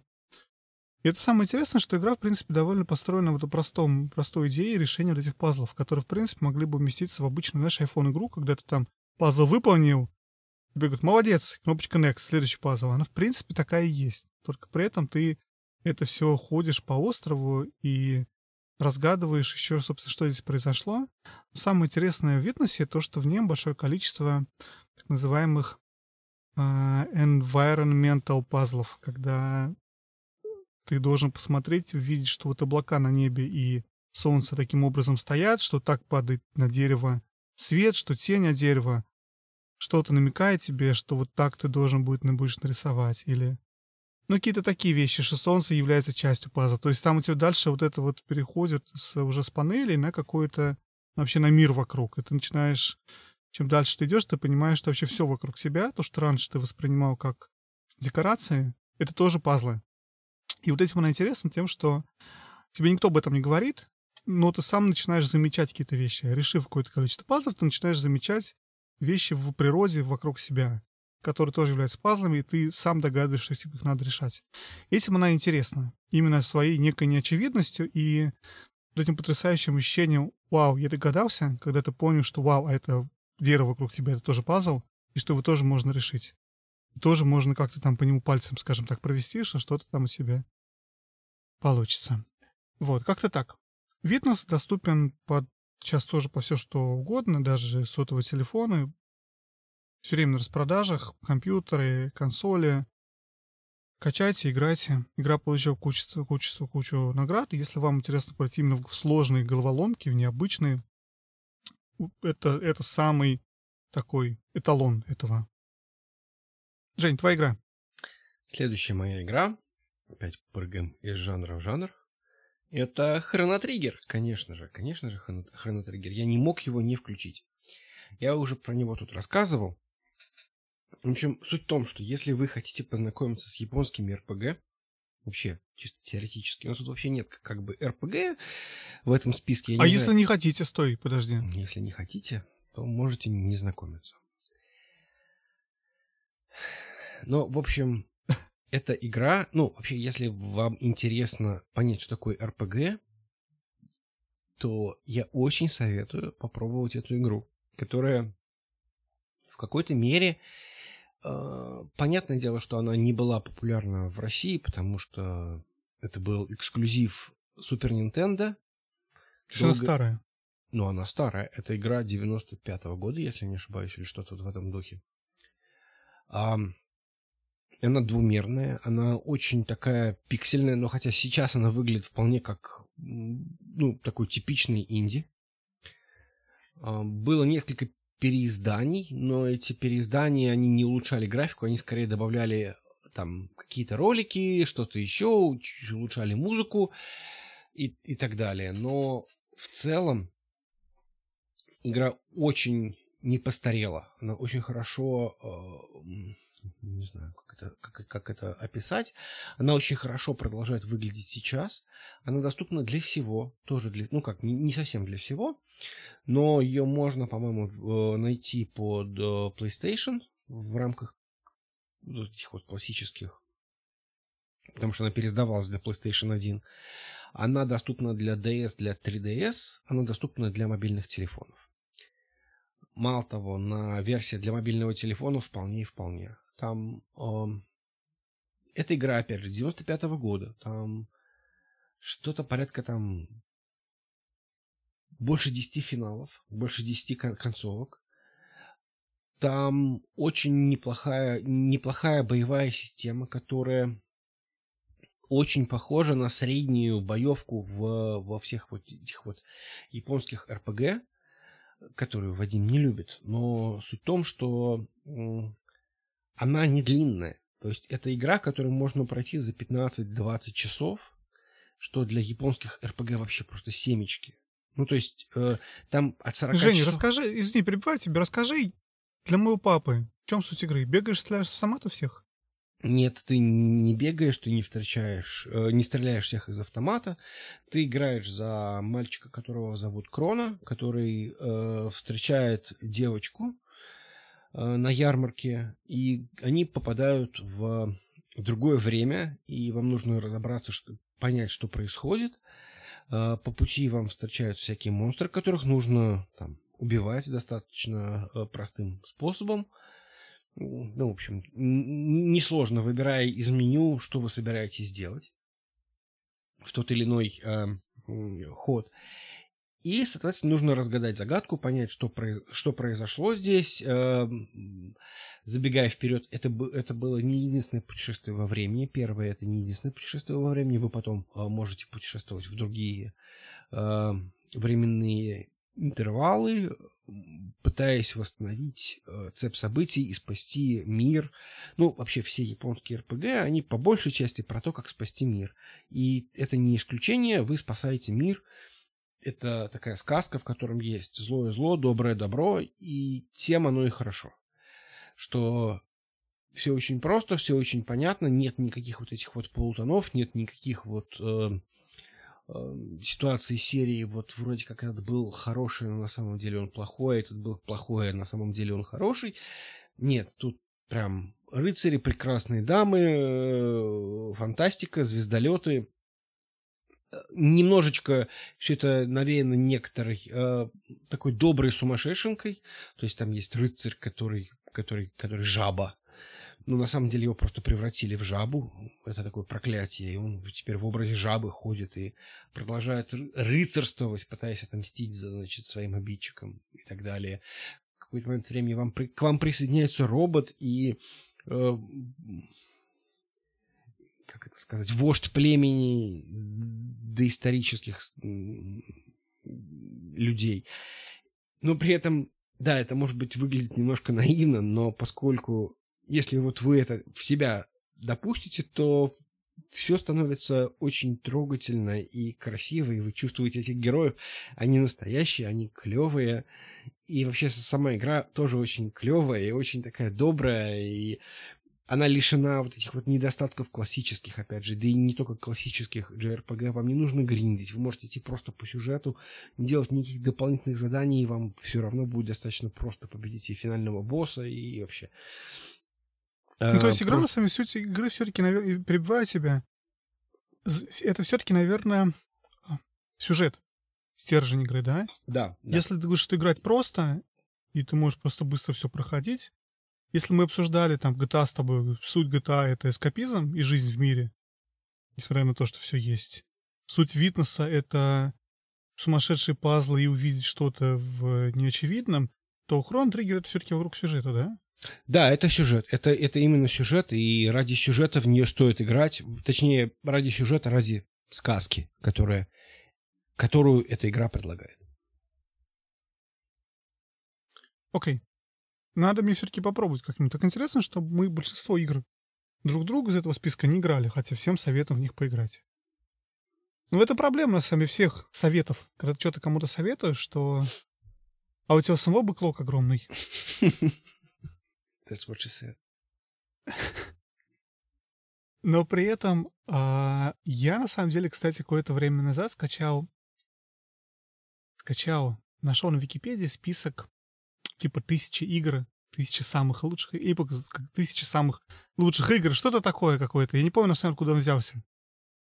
И это самое интересное, что игра, в принципе, довольно построена вот простом, простой идеей решения вот этих пазлов, которые, в принципе, могли бы уместиться в обычную, знаешь, iPhone-игру, когда ты там пазл выполнил, тебе говорят, молодец, кнопочка Next, следующий пазл. Она, в принципе, такая и есть. Только при этом ты это все ходишь по острову и разгадываешь еще, собственно, что здесь произошло. Но самое интересное в Witness то, что в нем большое количество так называемых environmental пазлов, когда ты должен посмотреть, увидеть, что вот облака на небе и солнце таким образом стоят, что так падает на дерево свет, что тень от дерева что-то намекает тебе, что вот так ты должен будет, будешь нарисовать, или ну какие-то такие вещи, что солнце является частью пазла. То есть там у тебя дальше вот это вот переходит с, уже с панелей на какой-то вообще на мир вокруг, и ты начинаешь. Чем дальше ты идешь, ты понимаешь, что вообще все вокруг тебя, то, что раньше ты воспринимал как декорации, это тоже пазлы. И вот этим она интересна тем, что тебе никто об этом не говорит, но ты сам начинаешь замечать какие-то вещи. Решив какое-то количество пазлов, ты начинаешь замечать вещи в природе вокруг себя, которые тоже являются пазлами, и ты сам догадываешься, что их надо решать. Этим она интересна. Именно своей некой неочевидностью и вот этим потрясающим ощущением «Вау, я догадался», когда ты понял, что «Вау, а это дерево вокруг тебя — это тоже пазл, и что его тоже можно решить. Тоже можно как-то там по нему пальцем, скажем так, провести, что что-то там у себя получится. Вот, как-то так. Witness доступен под сейчас тоже по все что угодно, даже сотовые телефоны, все время на распродажах, компьютеры, консоли. Качайте, играйте. Игра получила кучу, кучу, кучу наград. Если вам интересно пройти именно в сложные головоломки, в необычные, Это, это самый такой эталон этого. Жень, твоя игра. Следующая моя игра. Опять прыгаем из жанра в жанр. Это Chrono Trigger, конечно же. Конечно же, Chrono Trigger. Я не мог его не включить. Я уже про него тут рассказывал. В общем, суть в том, что если вы хотите познакомиться с японскими эр пи джи, вообще, чисто теоретически. У нас тут вообще нет как бы эр пи джи в этом списке. А если знаю... не хотите, стой, подожди. Если не хотите, то можете не знакомиться. Но, в общем, эта игра... Ну, вообще, если вам интересно понять, что такое эр пи джи, то я очень советую попробовать эту игру, которая в какой-то мере... Понятное дело, что она не была популярна в России, потому что это был эксклюзив Супер Нинтендо. Что долго... она старая? Ну, она старая. Это игра девяносто пятого года, если не ошибаюсь, или что-то в этом духе. А... Она двумерная, она очень такая пиксельная, но хотя сейчас она выглядит вполне как, ну, такой типичный инди. А... Было несколько переизданий, но эти переиздания, они не улучшали графику, они скорее добавляли там какие-то ролики, что-то еще, улучшали музыку и, и так далее. Но в целом игра очень не постарела. Она очень хорошо, э, не знаю, как это, как, как это описать, она очень хорошо продолжает выглядеть сейчас. Она доступна для всего, тоже для, ну как, не, не совсем для всего, но ее можно, по-моему, найти под PlayStation в рамках этих вот классических, потому что она переиздавалась для PlayStation один. Она доступна для ди эс, для три ди эс, она доступна для мобильных телефонов. Мало того, на версия для мобильного телефона вполне и вполне. Там э, эта игра, опять же, девяносто пятого года. Там что-то порядка там больше десяти финалов, больше десяти кон- концовок. Там очень неплохая, неплохая боевая система, которая очень похожа на среднюю боевку в, во всех вот этих вот японских эр пи джи, которую Вадим не любит. Но суть в том, что она не длинная. То есть это игра, которую можно пройти за пятнадцать-двадцать часов, что для японских эр пи джи вообще просто семечки. Ну, то есть э, там от сорока Женя, часов... расскажи, извини, перебивай тебя, расскажи для моего папы, в чем суть игры? Бегаешь, стреляешь автомата всех? Нет, ты не бегаешь, ты не встречаешь, э, не стреляешь всех из автомата. Ты играешь за мальчика, которого зовут Крона, который э, встречает девочку э, на ярмарке, и они попадают в другое время, и вам нужно разобраться, что, понять, что происходит. Э, по пути вам встречаются всякие монстры, которых нужно там убивать достаточно э, простым способом. Ну, в общем, несложно, выбирая из меню, что вы собираетесь делать в тот или иной э, ход. И, соответственно, нужно разгадать загадку, понять, что, произ... что произошло здесь. Э, забегая вперед, это, б... это было не единственное путешествие во времени. Первое — это не единственное путешествие во времени. Вы потом э, можете путешествовать в другие э, временные интервалы, пытаясь восстановить э, цепь событий и спасти мир. Ну, вообще все японские эр пи джи, они по большей части про то, как спасти мир. И это не исключение, вы спасаете мир. Это такая сказка, в котором есть злое зло, доброе добро, и тем оно и хорошо. Что все очень просто, все очень понятно, нет никаких вот этих вот полутонов, нет никаких вот... Э, ситуации серии, вот вроде как этот был хороший, но на самом деле он плохой, этот был плохой, а на самом деле он хороший. Нет, тут прям рыцари, прекрасные дамы, фантастика, звездолеты. Немножечко все это навеяно некоторой такой доброй сумасшедшенкой. То есть там есть рыцарь, который, который, который жаба. Ну, на самом деле, его просто превратили в жабу. Это такое проклятие. И он теперь в образе жабы ходит и продолжает рыцарствовать, пытаясь отомстить за, значит, своим обидчикам и так далее. В какой-то момент времени вам, к вам присоединяется робот и... Э, как это сказать? Вождь племени доисторических людей. Но при этом, да, это, может быть, выглядит немножко наивно, но поскольку... Если вот вы это в себя допустите, то все становится очень трогательно и красиво, и вы чувствуете этих героев. Они настоящие, они клевые. И вообще сама игра тоже очень клевая и очень такая добрая. И она лишена вот этих вот недостатков классических, опять же. Да и не только классических джей ар пи джи. Вам не нужно гриндить. Вы можете идти просто по сюжету, не делать никаких дополнительных заданий, и вам все равно будет достаточно просто победить и финального босса, и вообще... Ну, то есть игра, на самом деле, суть игры все-таки, наверное, перебивая тебя, это все-таки, наверное, сюжет, стержень игры, да? Да. да. Если ты говоришь, что играть просто, и ты можешь просто быстро все проходить, если мы обсуждали там джи ти эй с тобой, суть джи ти эй — это эскапизм и жизнь в мире, несмотря на то, что все есть. Суть Witness'а — это сумасшедшие пазлы и увидеть что-то в неочевидном, то Chrono Trigger — это все-таки вокруг сюжета, да? Да, это сюжет, это, это именно сюжет, и ради сюжета в нее стоит играть, точнее, ради сюжета, ради сказки, которая, которую эта игра предлагает. Окей. Okay. Надо мне все-таки попробовать как-нибудь. Так интересно, что мы большинство игр друг друга из этого списка не играли, хотя всем советом в них поиграть. Но это проблема, на самом деле, всех советов. Когда ты что-то кому-то советуешь, что... А у тебя самого бэклог огромный. That's what she said. Но при этом э, я, на самом деле, кстати, какое-то время назад скачал, скачал, нашел на Википедии список типа тысячи игр, тысячи самых лучших игр, тысячи самых лучших игр, что-то такое какое-то. Я не помню, на самом деле, откуда он взялся.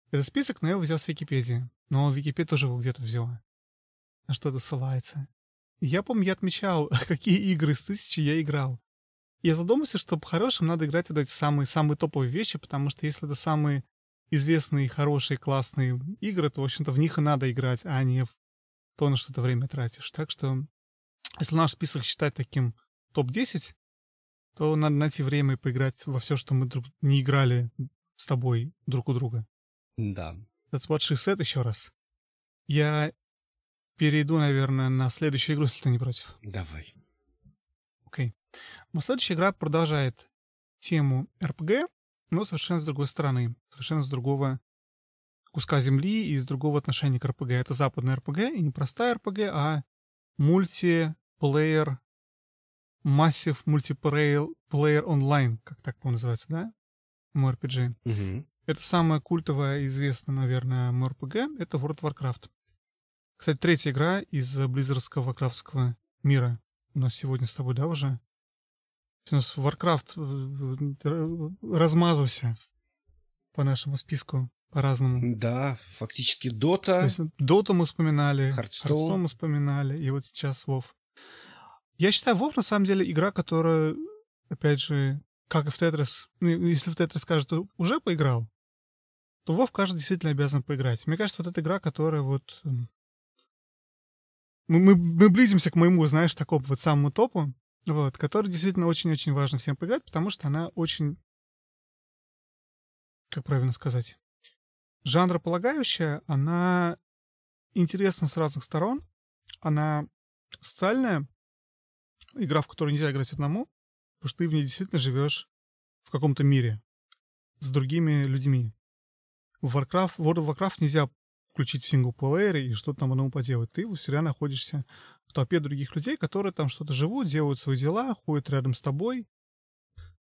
Этот список, но я его взял с Википедии. Но Википедия тоже его где-то взяла. На что-то ссылается. Я помню, я отмечал, какие игры из тысячи я играл. Я задумался, что по-хорошему надо играть в эти самые, самые топовые вещи, потому что если это самые известные, хорошие, классные игры, то, в общем-то, в них и надо играть, а не в то на что-то время тратишь. Так что, если наш список считать таким топ десять, то надо найти время и поиграть во все, что мы друг... не играли с тобой друг у друга. Да. That's what she said еще раз. Я перейду, наверное, на следующую игру, если ты не против. Давай. Окей. Okay. Но следующая игра продолжает тему эр пи джи, но совершенно с другой стороны, совершенно с другого куска земли и с другого отношения к эр пи джи. Это западная эр пи джи, и не простая эр пи джи, а мультиплеер, массив мультиплеер онлайн, как так по-моему называется, да? эм ар пи джи. Mm-hmm. Это самая культовая и известная, наверное, эм ар пи джи, это World of Warcraft. Кстати, третья игра из Blizzardского варкрафтского мира у нас сегодня с тобой, да, уже? У нас Warcraft размазался по нашему списку по-разному. Да, фактически Dota. То есть Dota мы вспоминали, Hearthstone мы вспоминали, и вот сейчас WoW. Я считаю, WoW на самом деле игра, которая, опять же, как и в Tetris, ну, если в Tetris скажет, что уже поиграл, то WoW каждый действительно обязан поиграть. Мне кажется, вот эта игра, которая вот... Мы, мы, мы близимся к моему, знаешь, такому вот самому топу, вот, который действительно очень-очень важно всем поиграть, потому что она очень, как правильно сказать, жанрополагающая, она интересна с разных сторон, она социальная, игра, в которую нельзя играть одному, потому что ты в ней действительно живешь в каком-то мире с другими людьми. В Warcraft, в World of Warcraft нельзя включить в синглплеере и что-то там одному поделать. Ты всегда находишься в толпе других людей, которые там что-то живут, делают свои дела, ходят рядом с тобой,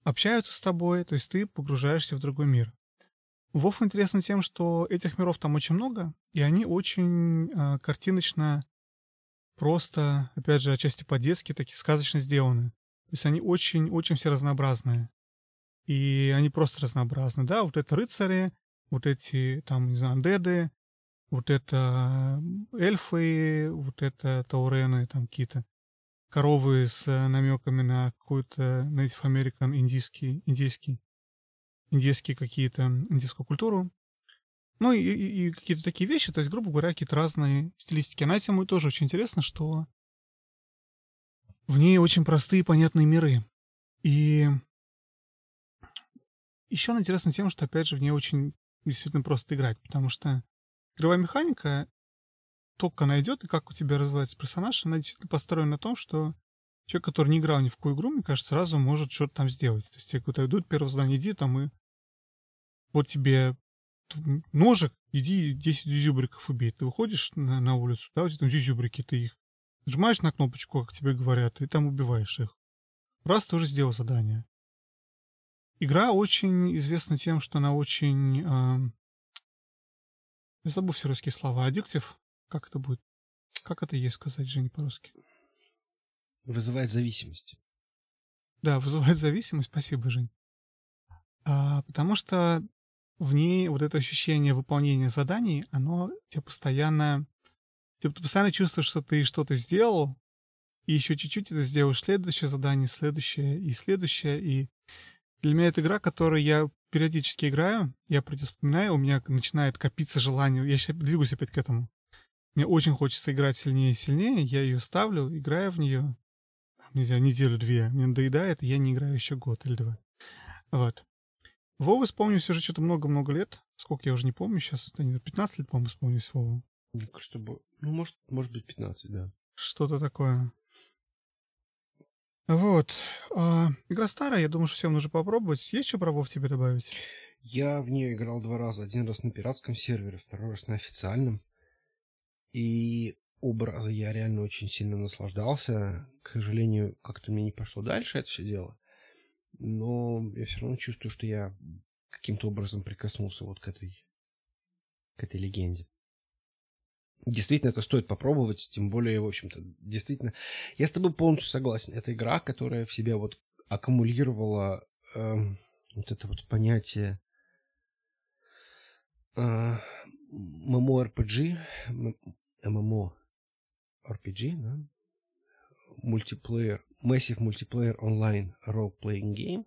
общаются с тобой, то есть ты погружаешься в другой мир. WoW интересно тем, что этих миров там очень много, и они очень э, картиночно, просто, опять же, отчасти по-детски, такие сказочно сделаны. То есть они очень-очень все разнообразные. И они просто разнообразны, да? Вот это рыцари, вот эти, там, не знаю, андеды, вот это эльфы, вот это таурены, там какие-то коровы с намеками на какой-то Native American, индийский, индийский, индийские какие-то, индийскую культуру. Ну и, и, и какие-то такие вещи, то есть, грубо говоря, какие-то разные стилистики. А на тему тоже очень интересно, что в ней очень простые и понятные миры. И еще она интересна тем, что, опять же, в ней очень действительно просто играть, потому что игровая механика, то, как она идет и как у тебя развивается персонаж, она действительно построена на том, что человек, который не играл ни в какую игру, мне кажется, сразу может что-то там сделать. То есть тебе куда-то идут, первое задание, иди там и вот тебе ножик, иди десять зюзюбриков убей. Ты выходишь на, на улицу, да, у тебя там зюзюбрики, ты их нажимаешь на кнопочку, как тебе говорят, и там убиваешь их. Раз, ты уже сделал задание. Игра очень известна тем, что она очень... Э, я забыл все русские слова. Аддиктив? Как это будет? Как это есть сказать, Женя, по-русски? Вызывает зависимость. Да, вызывает зависимость. Спасибо, Жень. А, потому что в ней вот это ощущение выполнения заданий, оно тебя постоянно... Типа, ты постоянно чувствуешь, что ты что-то сделал, и еще чуть-чуть это сделаешь следующее задание, следующее и следующее. И для меня это игра, которую я периодически играю, я про это вспоминаю, у меня начинает копиться желание, я сейчас двигаюсь опять к этому. Мне очень хочется играть сильнее и сильнее, я ее ставлю, играю в нее, не знаю, неделю-две, мне надоедает, и я не играю еще год или два. Вот. Вову исполнилось уже что-то много-много лет, сколько я уже не помню сейчас, пятнадцать лет, по-моему, исполнилось Вову. Чтобы... Ну, может, может быть, пятнадцать, да. Что-то такое. Вот. А, игра старая, я думаю, что всем нужно попробовать. Есть что про Вов тебе добавить? Я в нее играл два раза. Один раз на пиратском сервере, второй раз на официальном. И оба раза я реально очень сильно наслаждался. К сожалению, как-то мне не пошло дальше это все дело. Но я все равно чувствую, что я каким-то образом прикоснулся вот к этой, к этой легенде. Действительно, это стоит попробовать, тем более, в общем-то, действительно... Я с тобой полностью согласен. Это игра, которая в себе вот аккумулировала э, вот это вот понятие э, MMORPG, MMORPG, да? Мультиплеер, Massive Multiplayer Online Role-Playing Game,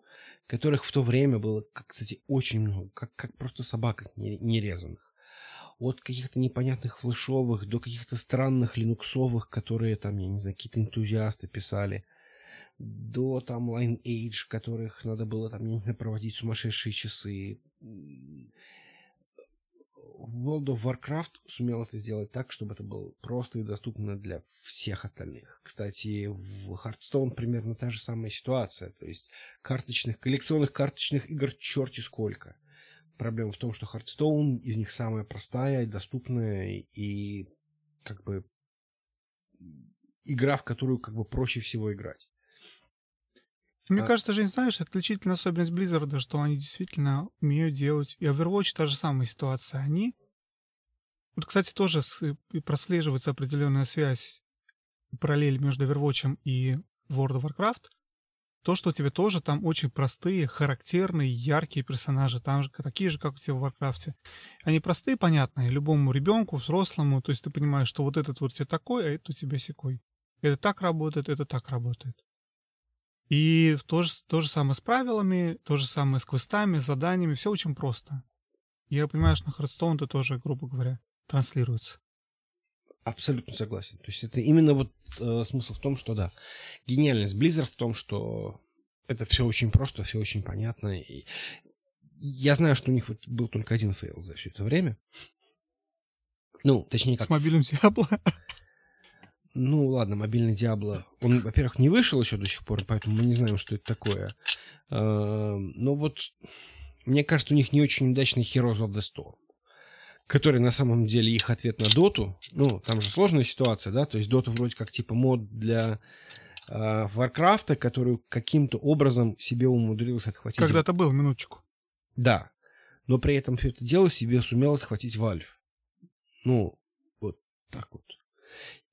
которых в то время было, кстати, очень много, как, как просто собак нерезанных. от каких-то непонятных флешовых до каких-то странных линуксовых, которые там, я не знаю, какие-то энтузиасты писали, до там Line Age, которых надо было там, я не знаю, проводить сумасшедшие часы. World of Warcraft сумел это сделать так, чтобы это было просто и доступно для всех остальных. Кстати, в Hearthstone примерно та же самая ситуация. То есть карточных, коллекционных карточных игр черти сколько. Проблема в том, что Hearthstone из них самая простая и доступная, и как бы игра, в которую как бы проще всего играть. Мне а... кажется, Жень, знаешь, отличительная особенность Blizzard, что они действительно умеют делать. И Overwatch та же самая ситуация. Они, вот, кстати, тоже с... прослеживается определенная связь, параллель между Overwatch и World of Warcraft. То, что у тебя тоже там очень простые, характерные, яркие персонажи. Там же такие же, как у тебя в Warcraft. Они простые, понятные любому ребенку, взрослому. То есть ты понимаешь, что вот этот вот тебе такой, а это у тебя сякой. Это так работает, это так работает. И то же, то же самое с правилами, то же самое с квестами, с заданиями. Все очень просто. Я понимаю, что на Hearthstone это тоже, грубо говоря, транслируется. Абсолютно согласен. То есть это именно вот э, смысл в том, что да, гениальность Blizzard в том, что это все очень просто, все очень понятно. И я знаю, что у них вот был только один фейл за все это время. Ну, точнее как... С мобильным Diablo. Ну, ладно, мобильный Diablo. Он, во-первых, не вышел еще до сих пор, поэтому мы не знаем, что это такое. Но вот, мне кажется, у них не очень удачный Heroes of the Storm, который, на самом деле, их ответ на Доту. Ну, там же сложная ситуация, да? То есть Dota вроде как типа мод для Warcraft, который каким-то образом себе умудрился отхватить. Когда-то был, минуточку. Да. Но при этом все это дело себе сумел отхватить Valve. Ну, вот так вот.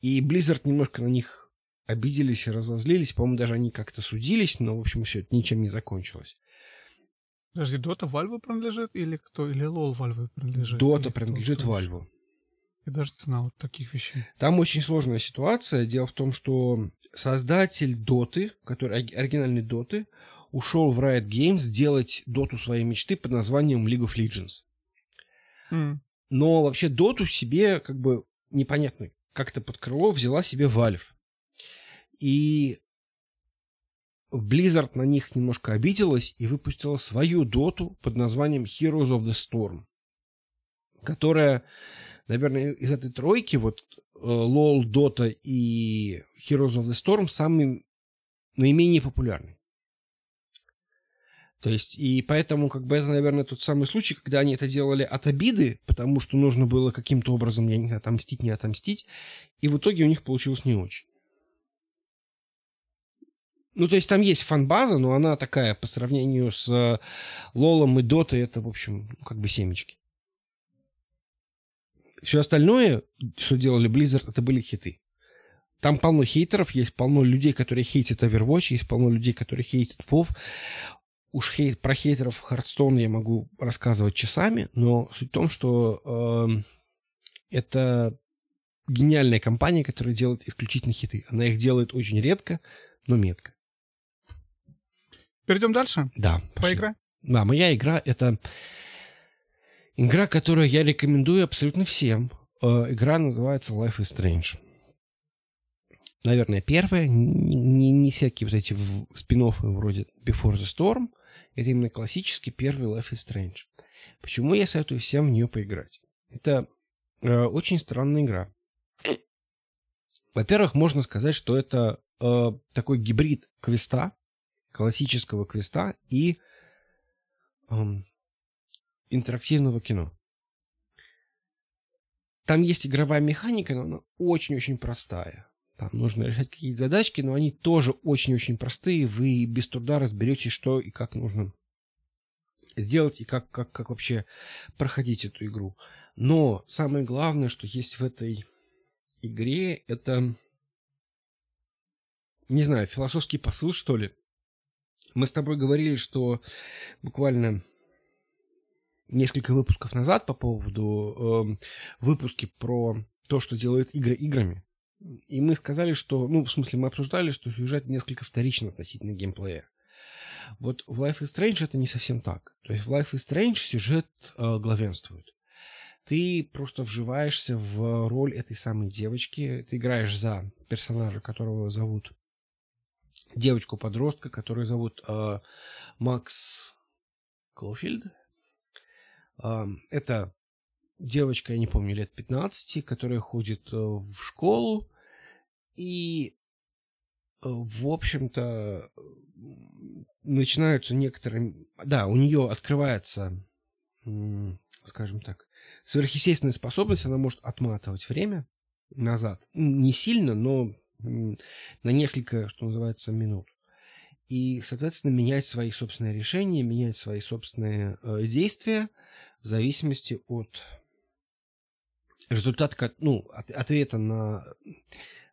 И Blizzard немножко на них обиделись и разозлились. По-моему, даже они как-то судились, но, в общем, все это ничем не закончилось. Подожди, Dota Valve принадлежит или кто? Или LoL Valve принадлежит? Dota принадлежит Valve. Я даже не знал таких вещей. Там очень сложная ситуация. Дело в том, что создатель Dota, который оригинальный Dota, ушел в Riot Games делать Dota своей мечты под названием League of Legends. Mm. Но вообще Dota себе как бы непонятно как-то под крыло взяла себе Valve. И Blizzard на них немножко обиделась и выпустила свою доту под названием Heroes of the Storm, которая, наверное, из этой тройки, вот LoL, Dota и Heroes of the Storm, самый наименее популярный. То есть, и поэтому, как бы, это, наверное, тот самый случай, когда они это делали от обиды, потому что нужно было каким-то образом, я не знаю, отомстить, не отомстить, и в итоге у них получилось не очень. Ну, то есть, там есть фан-база, но она такая, по сравнению с Лолом и Дотой, это, в общем, как бы семечки. Все остальное, что делали Blizzard, это были хиты. Там полно хейтеров, есть полно людей, которые хейтят Overwatch, есть полно людей, которые хейтят WoW. Уж хейт, про хейтеров Hearthstone я могу рассказывать часами, но суть в том, что э, это гениальная компания, которая делает исключительно хиты. Она их делает очень редко, но метко. Перейдем дальше? Да. Твоя игра? Да, моя игра — это игра, которую я рекомендую абсолютно всем. Э, игра называется Life is Strange. Наверное, первая. Не, не, не всякие вот эти спин-оффы вроде Before the Storm. Это именно классический первый Life is Strange. Почему я советую всем в нее поиграть? Это э, очень странная игра. Во-первых, можно сказать, что это э, такой гибрид квеста, классического квеста и э, интерактивного кино. Там есть игровая механика, но она очень-очень простая. Там нужно решать какие-то задачки, но они тоже очень-очень простые. Вы без труда разберетесь, что и как нужно сделать, и как, как, как вообще проходить эту игру. Но самое главное, что есть в этой игре, это, не знаю, философский посыл, что ли. Мы с тобой говорили, что буквально несколько выпусков назад по поводу э, выпуски про то, что делают игры играми. И мы сказали, что... Ну, в смысле, мы обсуждали, что сюжет несколько вторичен относительно геймплея. Вот в Life is Strange это не совсем так. То есть в Life is Strange сюжет э, главенствует. ты просто вживаешься в роль этой самой девочки, ты играешь за персонажа, которого зовут девочку-подростка, которую зовут э, Макс Клофильд. Э, это девочка, я не помню, лет пятнадцати, которая ходит э, в школу, и, э, в общем-то, начинаются некоторые... Да, у нее открывается, э, скажем так, сверхъестественная способность, она может отматывать время назад. Не сильно, но на несколько, что называется, минут. И, соответственно, менять свои собственные решения, менять свои собственные э, действия в зависимости от результата, ну, от, ответа на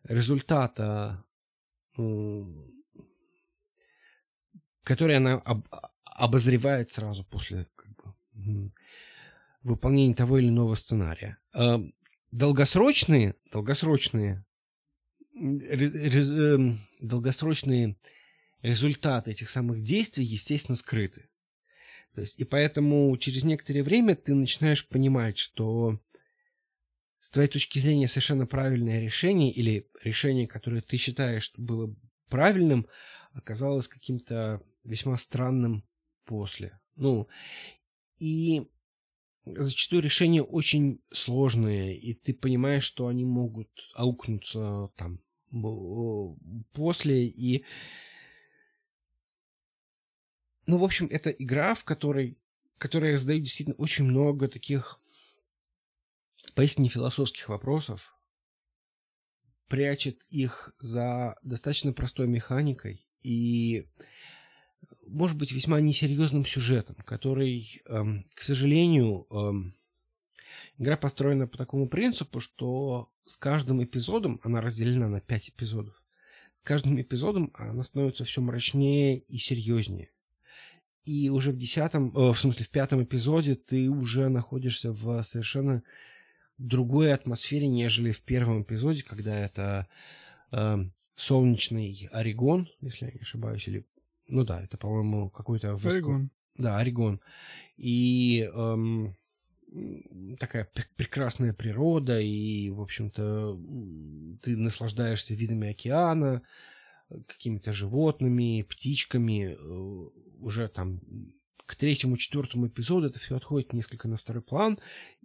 результата, э, который она об, обозревает сразу после как бы, выполнения того или иного сценария. Э, долгосрочные, долгосрочные долгосрочные результаты этих самых действий, естественно, скрыты. То есть, и поэтому через некоторое время ты начинаешь понимать, что с твоей точки зрения совершенно правильное решение или решение, которое ты считаешь было правильным, оказалось каким-то весьма странным после. Ну, и зачастую решения очень сложные, и ты понимаешь, что они могут аукнуться там после, и... Ну, в общем, это игра, в которой, которая задает действительно очень много таких поистине философских вопросов, прячет их за достаточно простой механикой и, может быть, весьма несерьезным сюжетом, который, эм, к сожалению, эм, игра построена по такому принципу, что с каждым эпизодом, она разделена на пять эпизодов, с каждым эпизодом она становится все мрачнее и серьезнее. И уже в десятом, э, в смысле, в пятом эпизоде ты уже находишься в совершенно другой атмосфере, нежели в первом эпизоде, когда это э, солнечный Орегон, если я не ошибаюсь, или... Ну да, это, по-моему, какой-то... Воск... Орегон. Да, Орегон. И эм, такая пр- прекрасная природа, и, в общем-то, ты наслаждаешься видами океана, какими-то животными, птичками. Уже там к третьему, четвертому эпизоду это все отходит несколько на второй план,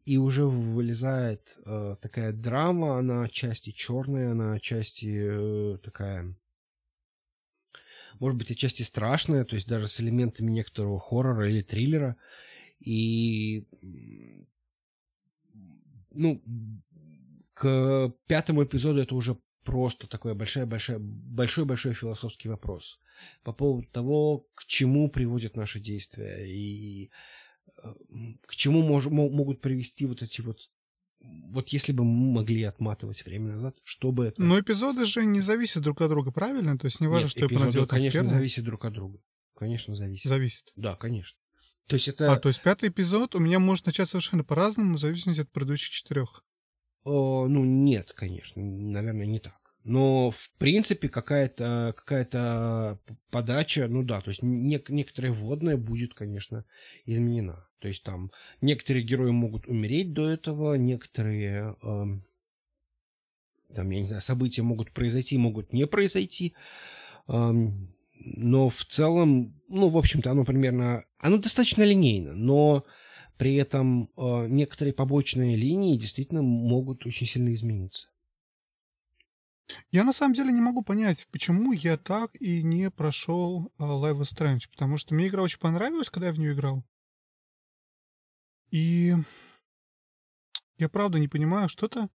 и уже вылезает э, такая драма, она отчасти черная, она отчасти э, такая... может быть, отчасти страшная, то есть даже с элементами некоторого хоррора или триллера. И, ну, к пятому эпизоду это уже просто такой большой-большой большой-большой философский вопрос по поводу того, к чему приводят наши действия и к чему мож, могут привести вот эти вот... Вот если бы мы могли отматывать время назад, чтобы это... Но эпизоды же не зависят друг от друга, правильно? То есть не важно, Нет, что эпизоды, я конечно, в зависят друг от друга. Конечно, зависит. Зависит. Да, конечно. То есть это... А, то есть пятый эпизод у меня может начаться совершенно по-разному, в зависимости от предыдущих четырех. О, ну, нет, конечно. Наверное, не так. Но, в принципе, какая-то, какая-то подача, ну да, то есть не, некоторая вводная будет, конечно, изменена. То есть там некоторые герои могут умереть до этого, некоторые э, там, я не знаю, события могут произойти, могут не произойти. Э, но в целом, ну, в общем-то, оно примерно, оно достаточно линейно, но при этом э, некоторые побочные линии действительно могут очень сильно измениться. Я на самом деле не могу понять, почему я так и не прошел Life is Strange, потому что мне игра очень понравилась, когда я в нее играл. И я правда не понимаю, что-то...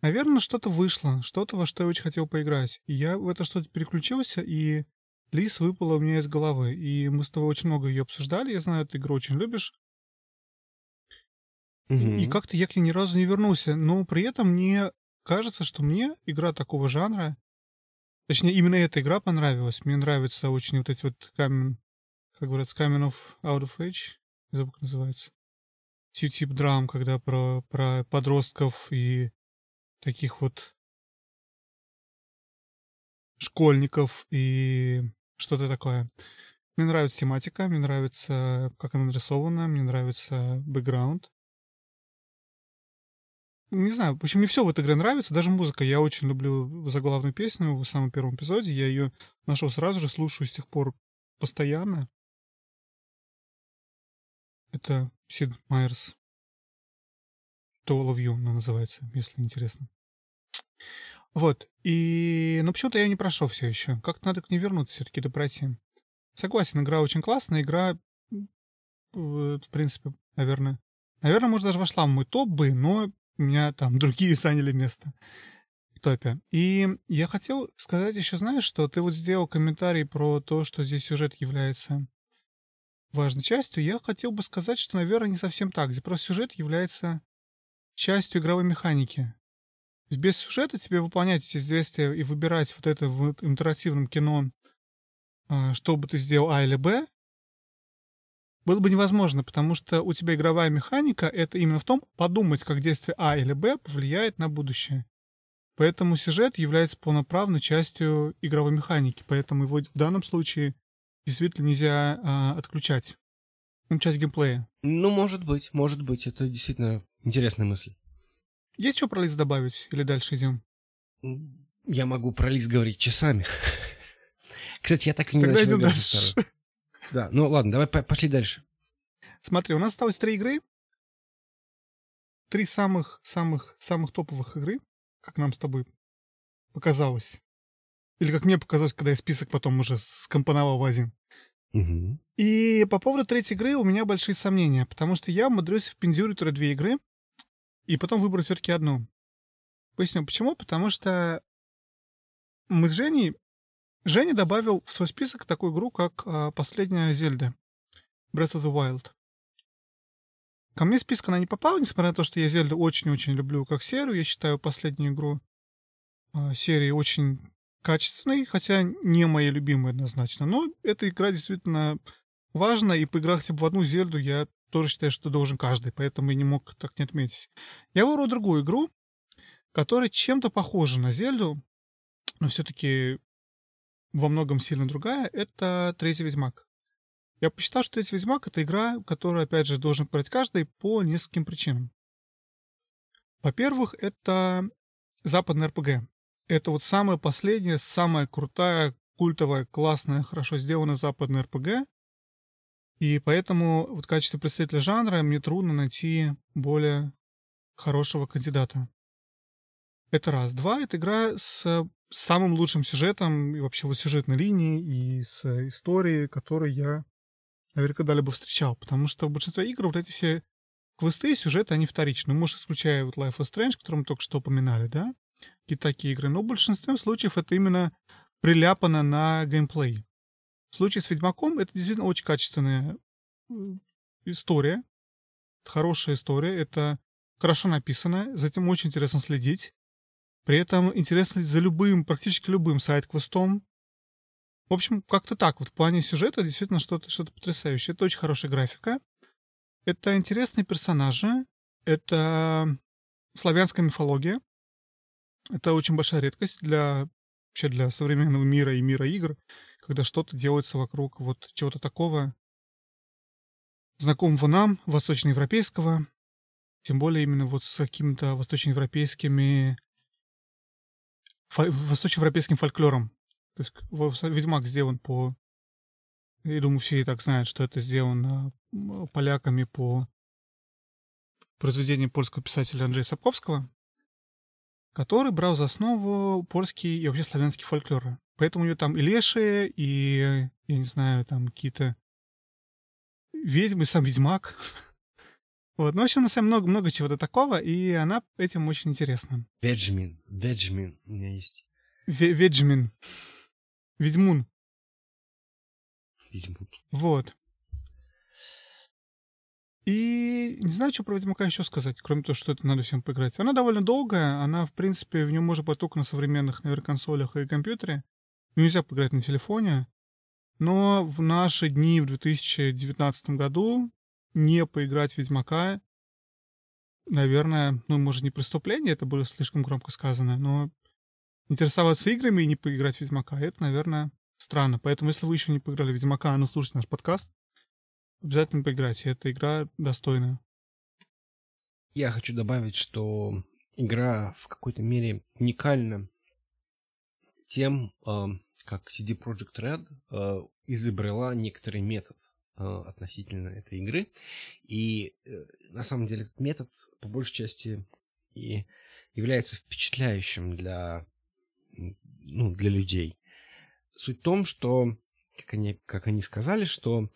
Наверное, что-то вышло, что-то, во что я очень хотел поиграть. И я в это что-то переключился, и Лис выпала у меня из головы. И мы с тобой очень много ее обсуждали, я знаю, ты игру очень любишь. Mm-hmm. И, и как-то я к ней ни разу не вернулся, но при этом мне... Кажется, что мне игра такого жанра, точнее, именно эта игра понравилась. Мне нравятся очень вот эти вот камен, как говорят, Coming of Out of Age, забыл, как называется. Тип драм, когда про, про подростков и таких вот школьников и что-то такое. Мне нравится тематика, мне нравится, как она нарисована, мне нравится бэкграунд. Не знаю, в общем, мне все в этой игре нравится, даже музыка. Я очень люблю заглавную песню в самом первом эпизоде. Я ее нашел сразу же, слушаю с тех пор постоянно. Это Сид Майерс. To All of You она называется, если интересно. Вот. И... Но почему-то я не прошел все еще. Как-то надо к ней вернуться все-таки, да пройти. Согласен, игра очень классная. Игра, в принципе, наверное... Наверное, может, даже вошла в мой топ бы, но... У меня там другие заняли место в топе. И я хотел сказать еще, знаешь, что ты вот сделал комментарий про то, что здесь сюжет является важной частью. Я хотел бы сказать, что, наверное, не совсем так. Здесь просто сюжет является частью игровой механики. Без сюжета тебе выполнять эти действия и выбирать вот это в интерактивном кино, что бы ты сделал А или Б, было бы невозможно, потому что у тебя игровая механика — это именно в том, подумать, как действие А или Б повлияет на будущее. Поэтому сюжет является полноправной частью игровой механики, поэтому его в данном случае действительно нельзя а, отключать. Ну, часть геймплея. Ну, может быть, может быть. Это действительно интересная мысль. Есть что про лист добавить? Или дальше идем? Я могу про лист говорить часами. Кстати, я так и не начал говорить второй. Да, ну ладно, давай пошли дальше. Смотри, у нас осталось три игры. Три самых-самых-самых топовых игры, как нам с тобой показалось. Или как мне показалось, когда я список потом уже скомпоновал в один. Угу. И по поводу третьей игры у меня большие сомнения, потому что я умудрился впендюрить уже две игры и потом выбрать все-таки одну. Поясню, почему. Потому что мы с Женей... Женя добавил в свой список такую игру, как а, «Последняя Зельда» Breath of the Wild. Ко мне в список она не попала, несмотря на то, что я Зельду очень-очень люблю как серию. Я считаю последнюю игру а, серии очень качественной, хотя не моей любимой однозначно. Но эта игра действительно важна, и поиграть типа, в одну Зельду я тоже считаю, что должен каждый, поэтому я не мог так не отметить. Я выбрал другую игру, которая чем-то похожа на Зельду, но все-таки... во многом сильно другая, это третий Ведьмак. Я посчитал, что третий Ведьмак — это игра, которую, опять же, должен брать каждый по нескольким причинам. Во-первых, это западный эр пи джи. Это вот самая последняя, самая крутая, культовая, классная, хорошо сделанная западная эр пи джи. И поэтому вот в качестве представителя жанра мне трудно найти более хорошего кандидата. Это раз. Два — это игра с... с самым лучшим сюжетом и вообще вот сюжетной линией и с историей, которую я наверняка когда-либо встречал. Потому что в большинстве игр вот эти все квесты и сюжеты, они вторичны. Может, исключая вот Life is Strange, который мы только что упоминали, да? Какие-то такие игры. Но в большинстве случаев это именно приляпано на геймплей. В случае с Ведьмаком это действительно очень качественная история. Это хорошая история. Это хорошо написано. За этим очень интересно следить. При этом интересно за любым, практически любым сайд-квестом. В общем, как-то так. Вот в плане сюжета действительно что-то, что-то потрясающее. Это очень хорошая графика. Это интересные персонажи. Это славянская мифология. Это очень большая редкость для, вообще для современного мира и мира игр, когда что-то делается вокруг вот чего-то такого, знакомого нам, восточноевропейского. Тем более именно вот с какими-то восточноевропейскими... восточноевропейским фольклором. То есть Ведьмак сделан по... Я думаю, все и так знают, что это сделано поляками по произведению польского писателя Анджея Сапковского, который брал за основу польский и вообще славянский фольклор. Поэтому у него там и лешие, и, я не знаю, там какие-то ведьмы, сам Ведьмак... Вот, ну, в общем, на самом деле много-много чего-то такого, и она этим очень интересна. Веджмин, Веджмин у меня есть. Ве- веджмин. Ведьмун. Ведьмун. Вот. И не знаю, что про Ведьмака еще сказать, кроме того, что это надо всем поиграть. Она довольно долгая, она, в принципе, в нее можно быть только на современных, наверное, консолях и компьютере. Нельзя поиграть на телефоне. Но в наши дни, в две тысячи девятнадцатом году... не поиграть в Ведьмака, наверное, ну, может, не преступление, это было слишком громко сказано, но интересоваться играми и не поиграть в Ведьмака, это, наверное, странно. Поэтому, если вы еще не поиграли в Ведьмака, а наслушайте наш подкаст, обязательно поиграйте. Эта игра достойная. Я хочу добавить, что игра в какой-то мере уникальна тем, как си ди Projekt Red изобрела некоторый метод относительно этой игры. И на самом деле этот метод по большей части и является впечатляющим для, ну, для людей. Суть в том, что, как они, как они сказали, что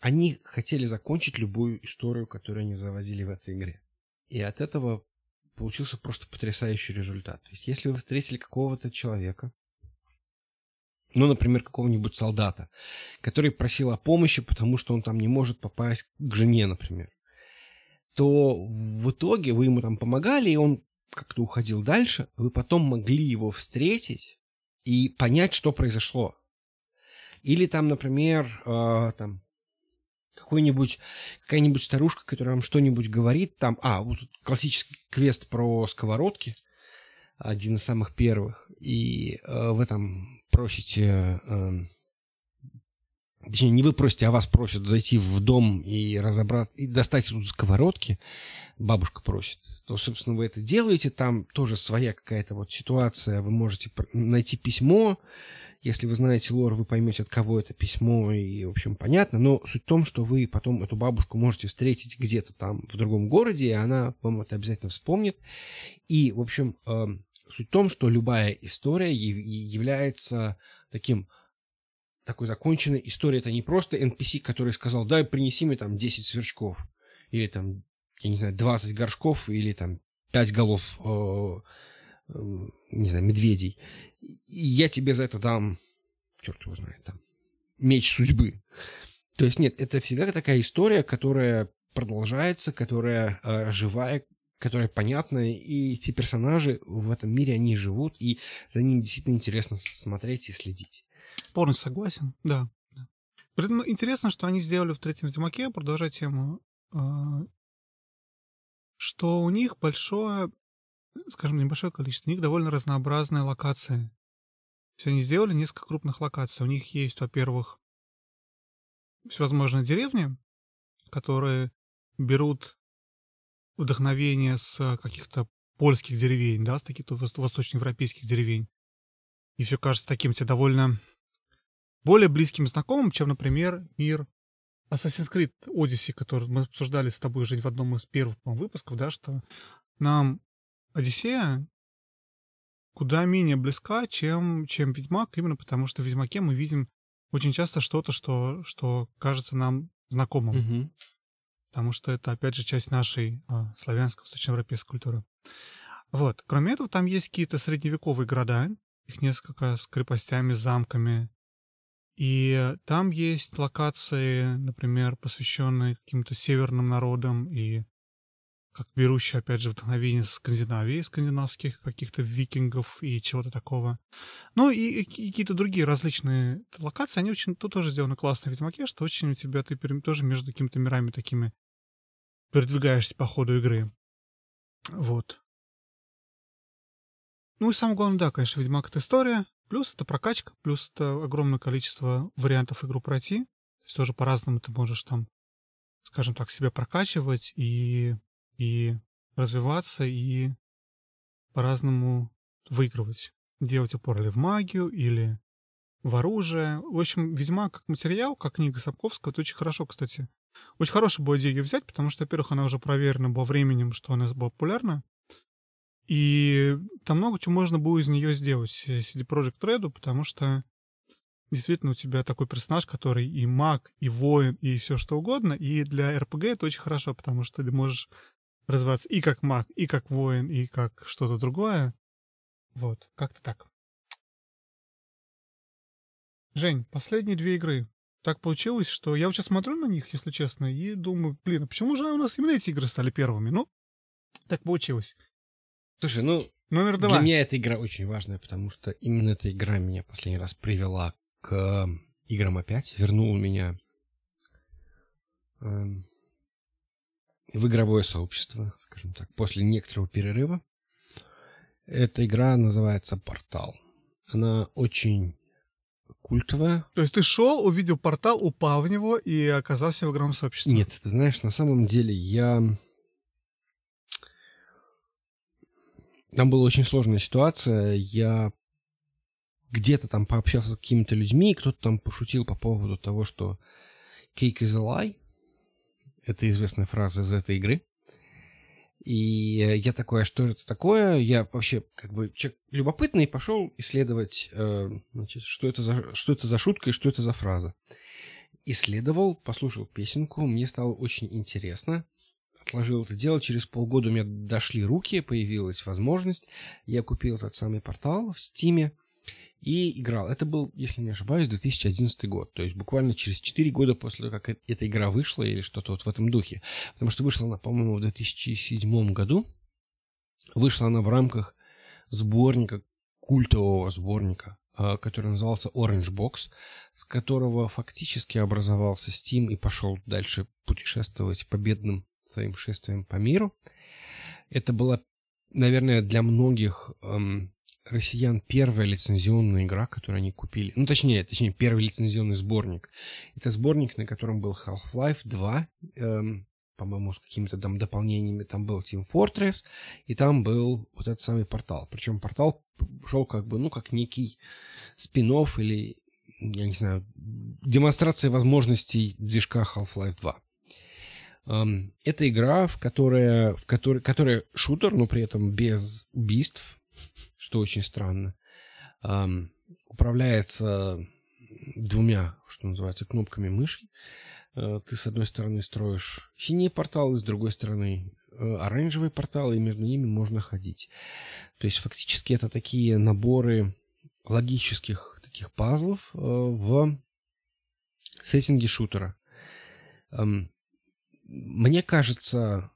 они хотели закончить любую историю, которую они заводили в этой игре. И от этого получился просто потрясающий результат. То есть, если вы встретили какого-то человека, ну, например, какого-нибудь солдата, который просил о помощи, потому что он там не может попасть к жене, например, то в итоге вы ему там помогали, и он как-то уходил дальше, вы потом могли его встретить и понять, что произошло. Или там, например, э, там, какой-нибудь, какая-нибудь старушка, которая вам что-нибудь говорит, там, а, вот классический квест про сковородки, один из самых первых, и э, вы там просите, э, точнее, не вы просите, а вас просят зайти в дом и разобрать, и достать тут сковородки, бабушка просит, то, собственно, вы это делаете, там тоже своя какая-то вот ситуация, вы можете найти письмо, если вы знаете лор, вы поймете, от кого это письмо, и, в общем, понятно, но суть в том, что вы потом эту бабушку можете встретить где-то там в другом городе, и она вам это обязательно вспомнит, и, в общем, э, суть в том, что любая история является таким, такой законченной историей, это не просто эн пи си, который сказал, дай принеси мне там десять сверчков, или там, я не знаю, двадцать горшков, или там пять голов, э, э, не знаю, медведей, и я тебе за это дам, черт его знает, там, меч судьбы. То есть нет, это всегда такая история, которая продолжается, которая э, живая, которая понятная, и те персонажи в этом мире, они живут, и за ними действительно интересно смотреть и следить. Полностью согласен, да. При этом интересно, что они сделали в третьем Ведьмаке, продолжая тему, э, что у них большое, скажем, небольшое количество, у них довольно разнообразные локации. Все они сделали несколько крупных локаций. У них есть, во-первых, всевозможные деревни, которые берут вдохновение с каких-то польских деревень, да, с каких-то восточноевропейских деревень. И все кажется таким тебе довольно более близким и знакомым, чем, например, мир Assassin's Creed Odyssey, который мы обсуждали с тобой жить в одном из первых, по-моему, выпусков, да, что нам Одиссея куда менее близка, чем, чем Ведьмак, именно потому что в Ведьмаке мы видим очень часто что-то, что, что кажется нам знакомым. Mm-hmm. Потому что это, опять же, часть нашей а, славянской, восточноевропейской культуры. Вот. Кроме этого, там есть какие-то средневековые города, их несколько с крепостями, замками. И там есть локации, например, посвященные каким-то северным народам и как берущий, опять же, вдохновение с Скандинавии, скандинавских каких-то викингов и чего-то такого. Ну и, и какие-то другие различные локации, они очень, тут тоже сделаны классно в Ведьмаке, что очень у тебя, ты тоже между какими-то мирами такими передвигаешься по ходу игры. Вот. Ну и самое главное, да, конечно, Ведьмак — это история, плюс это прокачка, плюс это огромное количество вариантов игру пройти, то есть тоже по-разному ты можешь там, скажем так, себя прокачивать и и развиваться, и по-разному выигрывать. Делать упор или в магию, или в оружие. В общем, «Ведьмак» как материал, как книга Сапковского, это очень хорошо, кстати. Очень хорошая была идея ее взять, потому что, во-первых, она уже проверена была временем, что она была популярна. И там много чего можно было из нее сделать си ди Projekt Red, потому что действительно у тебя такой персонаж, который и маг, и воин, и все что угодно. И для эр пи джи это очень хорошо, потому что ты можешь развиваться и как маг, и как воин, и как что-то другое. Вот, как-то так. Жень, последние две игры. Так получилось, что я вот сейчас смотрю на них, если честно, и думаю, блин, а почему же у нас именно эти игры стали первыми? Ну, так получилось. Слушай, ну, номер два. Для меня эта игра очень важная, потому что именно эта игра меня последний раз привела к играм опять, вернула меня в игровое сообщество, скажем так, после некоторого перерыва. Эта игра называется «Портал». Она очень культовая. То есть ты шел, увидел портал, упал в него и оказался в игровом сообществе? Нет, ты знаешь, на самом деле я Там была очень сложная ситуация. Я где-то там пообщался с какими-то людьми, кто-то там пошутил по поводу того, что «Cake is a lie». Это известная фраза из этой игры. И я такой, а что же это такое? Я вообще как бы человек любопытный, пошел исследовать, значит, что это за, что это за шутка и что это за фраза. Исследовал, послушал песенку, мне стало очень интересно. Отложил это дело, через полгода у меня дошли руки, появилась возможность. Я купил этот самый портал в Стиме и играл. Это был, если не ошибаюсь, две тысячи одиннадцатый год. То есть буквально через четыре года после того, как эта игра вышла или что-то вот в этом духе. Потому что вышла она, по-моему, в две тысячи седьмом году. Вышла она в рамках сборника, культового сборника, который назывался Orange Box, с которого фактически образовался Steam и пошел дальше путешествовать победным своим шествием по миру. Это была, наверное, для многих эм, россиян первая лицензионная игра, которую они купили. Ну, точнее, точнее, первый лицензионный сборник. Это сборник, на котором был Half-Life два, эм, по-моему, с какими-то там дополнениями. Там был Team Fortress, и там был вот этот самый портал. Причем портал шел как бы, ну, как некий спин-офф или, я не знаю, демонстрация возможностей движка Half-Life два. Это игра, в которой, в которой, которая шутер, но при этом без убийств, что очень странно. Um, управляется двумя, что называется, кнопками мыши. Uh, ты с одной стороны строишь синие порталы, с другой стороны uh, оранжевые порталы, и между ними можно ходить. То есть фактически это такие наборы логических таких пазлов uh, в сеттинге шутера. Um, Мне кажется,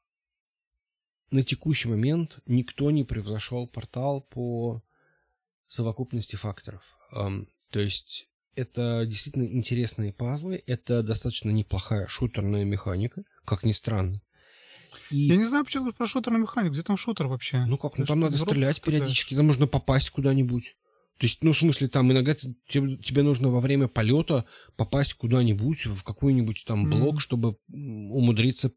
на текущий момент никто не превзошел портал по совокупности факторов. То есть это действительно интересные пазлы, это достаточно неплохая шутерная механика, как ни странно. И... Я не знаю, почему про шутерную механику, где там шутер вообще? Ну как, ну там надо стрелять, стрелять периодически, там нужно попасть куда-нибудь. То есть, ну, в смысле, там иногда ты, тебе, тебе нужно во время полета попасть куда-нибудь, в какой-нибудь там блок, mm. чтобы умудриться...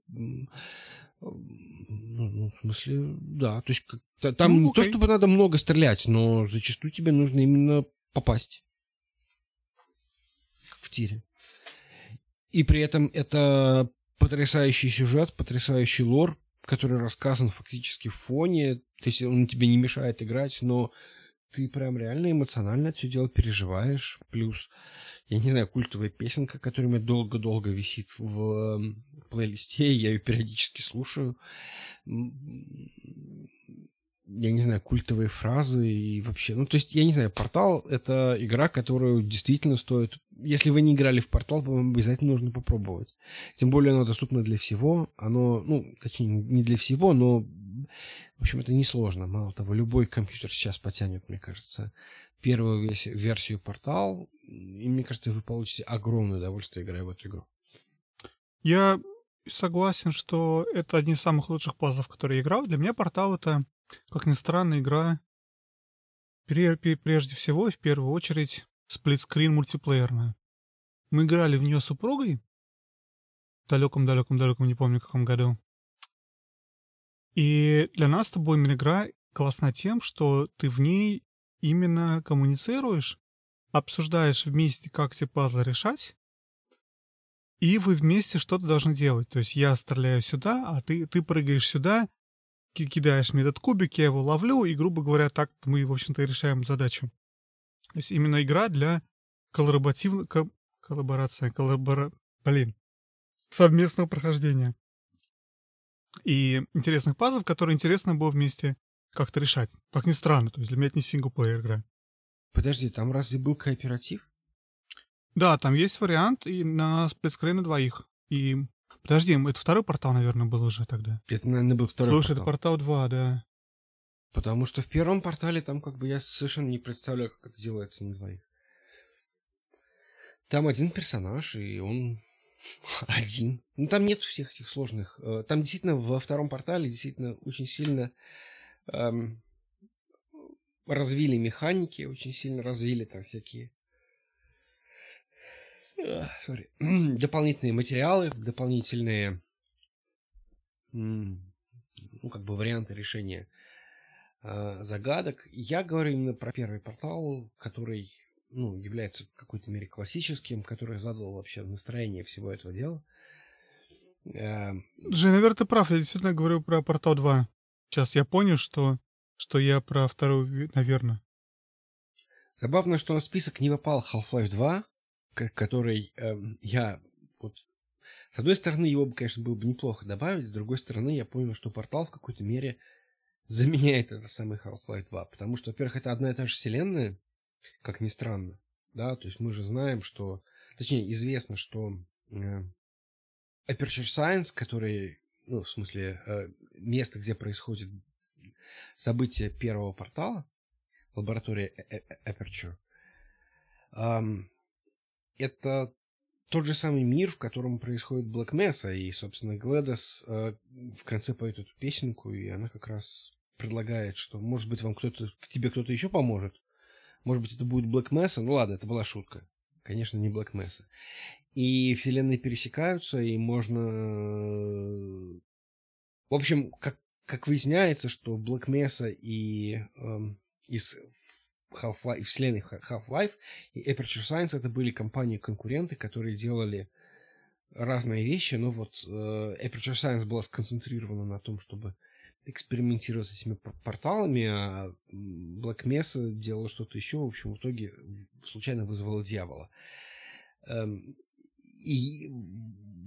Ну, в смысле, да. То есть, как, там ну, не okay. то, чтобы надо много стрелять, но зачастую тебе нужно именно попасть в тире. И при этом это потрясающий сюжет, потрясающий лор, который рассказан фактически в фоне. То есть, он тебе не мешает играть, но... Ты прям реально эмоционально все дело переживаешь. Плюс, я не знаю, культовая песенка, которая у меня долго-долго висит в плейлисте, я ее периодически слушаю. Я не знаю, культовые фразы и вообще... Ну, то есть, я не знаю, портал — это игра, которую действительно стоит... Если вы не играли в портал, вам обязательно нужно попробовать. Тем более, оно доступно для всего. Оно, ну, точнее, не для всего, но... В общем, это несложно. Мало того, любой компьютер сейчас потянет, мне кажется, первую версию портал. И, мне кажется, вы получите огромное удовольствие, играя в эту игру. Я согласен, что это одни из самых лучших пазлов, в которые я играл. Для меня портал — это, как ни странно, игра прежде всего и в первую очередь сплитскрин мультиплеерная. Мы играли в нее с супругой в далеком-далеком-далеком, не помню, каком году. И для нас с тобой именно игра классна тем, что ты в ней именно коммуницируешь, обсуждаешь вместе, как все пазлы решать, и вы вместе что-то должны делать. То есть я стреляю сюда, а ты, ты прыгаешь сюда, кидаешь мне этот кубик, я его ловлю, и, грубо говоря, так мы, в общем-то, решаем задачу. То есть именно игра для коллаборативной... Ко- коллаборации, коллабора... Блин. совместного прохождения. И интересных пазлов, которые интересно было вместе как-то решать. Как ни странно, то есть для меня это не синглплеер игра. Подожди, там разве был кооператив? Да, там есть вариант и на сплитскрин на двоих. И подожди, это второй портал, наверное, был уже тогда. Это, наверное, был второй Слушай, портал. Слушай, это портал два, да. Потому что в первом портале там как бы я совершенно не представляю, как это делается на двоих. Там один персонаж, и он... Один. Ну, там нет всех этих сложных. Там действительно во втором портале действительно очень сильно эм, развили механики, очень сильно развили там всякие а, sorry. дополнительные материалы, дополнительные ну, как бы варианты решения э, загадок. Я говорю именно про первый портал, который, ну, является в какой-то мере классическим, который задал вообще настроение всего этого дела. Э, Жень, наверное, ты прав. Я действительно говорю про портал два. Сейчас я понял, что, что я про вторую, наверное. Забавно, что на список не попал Half-Life два, который э, я... Вот, с одной стороны, его, конечно, было бы неплохо добавить, с другой стороны, я понял, что портал в какой-то мере заменяет этот самый Half-Life два, потому что, во-первых, это одна и та же вселенная, как ни странно, да, то есть мы же знаем, что... Точнее, известно, что э, Aperture Science, который, ну, в смысле, э, место, где происходит событие первого портала, лаборатория Aperture. Um, это тот же самый мир, в котором происходит Black Mesa, и, собственно, Глэдос uh, в конце поет эту песенку, и она как раз предлагает, что, может быть, вам кто-то, к тебе кто-то еще поможет, может быть, это будет Black Mesa, ну ладно, это была шутка, конечно, не Black Mesa. И вселенные пересекаются, и можно... В общем, как, как выясняется, что Black Mesa и... Um, из Half-Life, вселенной Half-Life и Aperture Science это были компании-конкуренты, которые делали разные вещи, но вот э, Aperture Science была сконцентрирована на том, чтобы экспериментировать с этими порталами, а Black Mesa делала что-то еще, в общем, в итоге случайно вызвала дьявола. Эм, и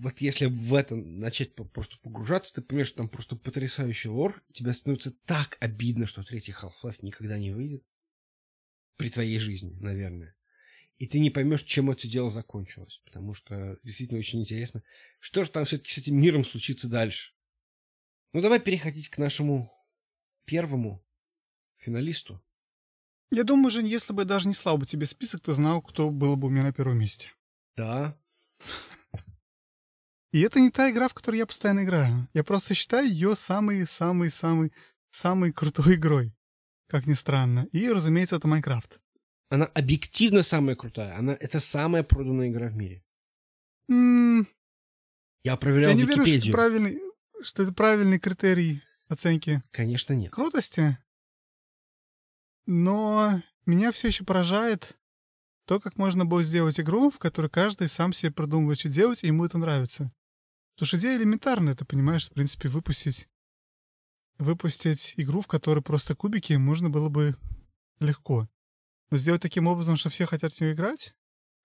вот если в это начать просто погружаться, ты понимаешь, что там просто потрясающий лор, тебе становится так обидно, что третий Half-Life никогда не выйдет при твоей жизни, наверное. И ты не поймешь, чем это дело закончилось, потому что действительно очень интересно, что же там все-таки с этим миром случится дальше. Ну, давай переходить к нашему первому финалисту. Я думаю, Жень, если бы я даже не слал бы тебе список, ты знал, кто был бы у меня на первом месте. Да. И это не та игра, в которую я постоянно играю. Я просто считаю ее самой-самой-самой-самой крутой игрой. Как ни странно. И, разумеется, это Майнкрафт. Она объективно самая крутая. Она это самая проданная игра в мире. М-м- я проверял Википедию. Я не верю, что, правильный, что это правильный критерий оценки. Конечно, нет. Крутости. Но меня все еще поражает то, как можно было сделать игру, в которой каждый сам себе продумывает, что делать, и ему это нравится. Потому что идея элементарная, ты понимаешь, в принципе, выпустить, выпустить игру, в которой просто кубики, можно было бы легко. Но сделать таким образом, что все хотят в нее играть,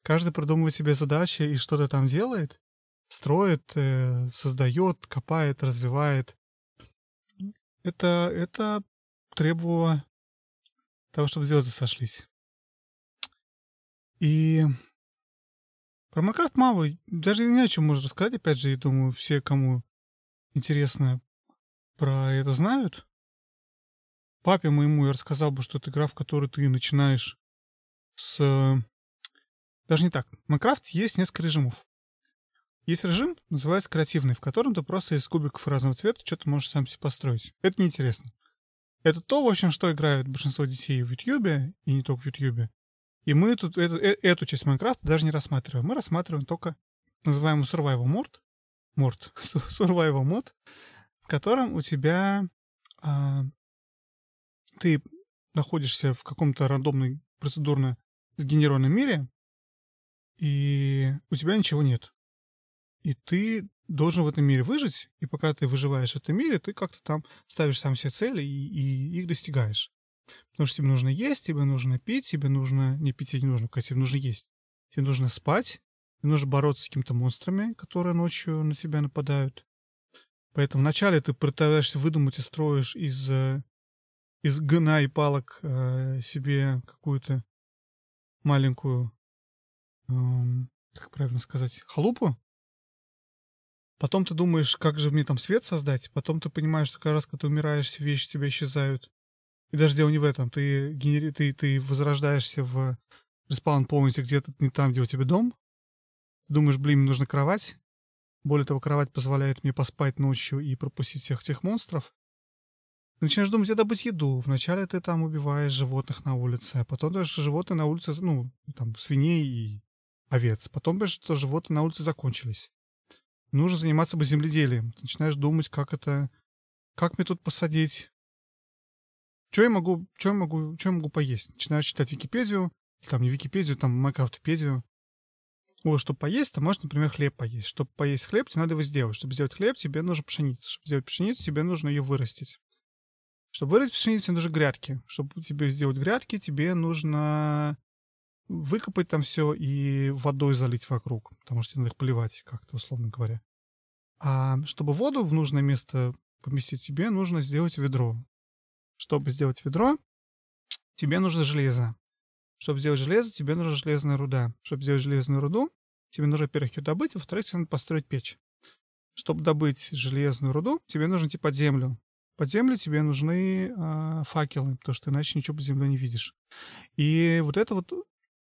каждый придумывает себе задачи и что-то там делает, строит, э, создает, копает, развивает. Это, это требовало того, чтобы звезды сошлись. И про Майнкрафт мало, даже не о чем можно рассказать, опять же, я думаю, все, кому интересно, про это знают. Папе моему я рассказал бы, что это игра, в которой ты начинаешь с... Даже не так. В Майнкрафт есть несколько режимов. Есть режим, называется креативный, в котором ты просто из кубиков разного цвета что-то можешь сам себе построить. Это неинтересно. Это то, в общем, что играют большинство детей в Ютьюбе, и не только в Ютьюбе. И мы эту, эту, эту часть Майнкрафта даже не рассматриваем. Мы рассматриваем только называемый Survival Mode, Mode Survival Mode, в котором у тебя а, ты находишься в каком-то рандомно процедурно сгенерированном мире, и у тебя ничего нет. И ты должен в этом мире выжить, и пока ты выживаешь в этом мире, ты как-то там ставишь сам себе цели и, и их достигаешь. Потому что тебе нужно есть, тебе нужно пить, тебе нужно... Не пить, тебе не нужно, тебе нужно есть. Тебе нужно спать, тебе нужно бороться с какими-то монстрами, которые ночью на тебя нападают. Поэтому вначале ты пытаешься выдумать и строишь из, из гна и палок э, себе какую-то маленькую, э, как правильно сказать, халупу. Потом ты думаешь, как же мне там свет создать. Потом ты понимаешь, что каждый раз, когда ты умираешь, вещи у тебя исчезают. И даже дело не в этом. Ты, генери... ты, ты возрождаешься в респаун-поинте где-то не там, где у тебя дом. Думаешь, блин, мне нужна кровать. Более того, кровать позволяет мне поспать ночью и пропустить всех этих монстров. Начинаешь думать, где добыть еду. Вначале ты там убиваешь животных на улице, а потом даже животные на улице, ну, там, свиней и овец. Потом, понимаешь, что животные на улице закончились. Нужно заниматься бы земледелием. Ты начинаешь думать, как это... Как мне тут посадить... Что я могу, что я могу, что я могу поесть? Начинаешь читать Википедию, там не Википедию, там Майнкрафтопедию. Вот, чтобы поесть, ты можешь, например, хлеб поесть. Чтобы поесть хлеб, тебе надо его сделать. Чтобы сделать хлеб, тебе нужна пшеница. Чтобы сделать пшеницу, тебе нужно ее вырастить. Чтобы вырастить пшеницу, тебе нужны грядки. Чтобы тебе сделать грядки, тебе нужно выкопать там все и водой залить вокруг, потому что тебе надо их поливать как-то, условно говоря. А чтобы воду в нужное место поместить, тебе нужно сделать ведро. Чтобы сделать ведро, тебе нужно железо. Чтобы сделать железо, тебе нужна железная руда. Чтобы сделать железную руду, тебе нужно, во-первых, ее добыть, во-вторых, тебе надо построить печь. Чтобы добыть железную руду, тебе нужно идти под землю. Под землю тебе нужны э, факелы, потому что иначе ничего под землей не видишь. И вот эта вот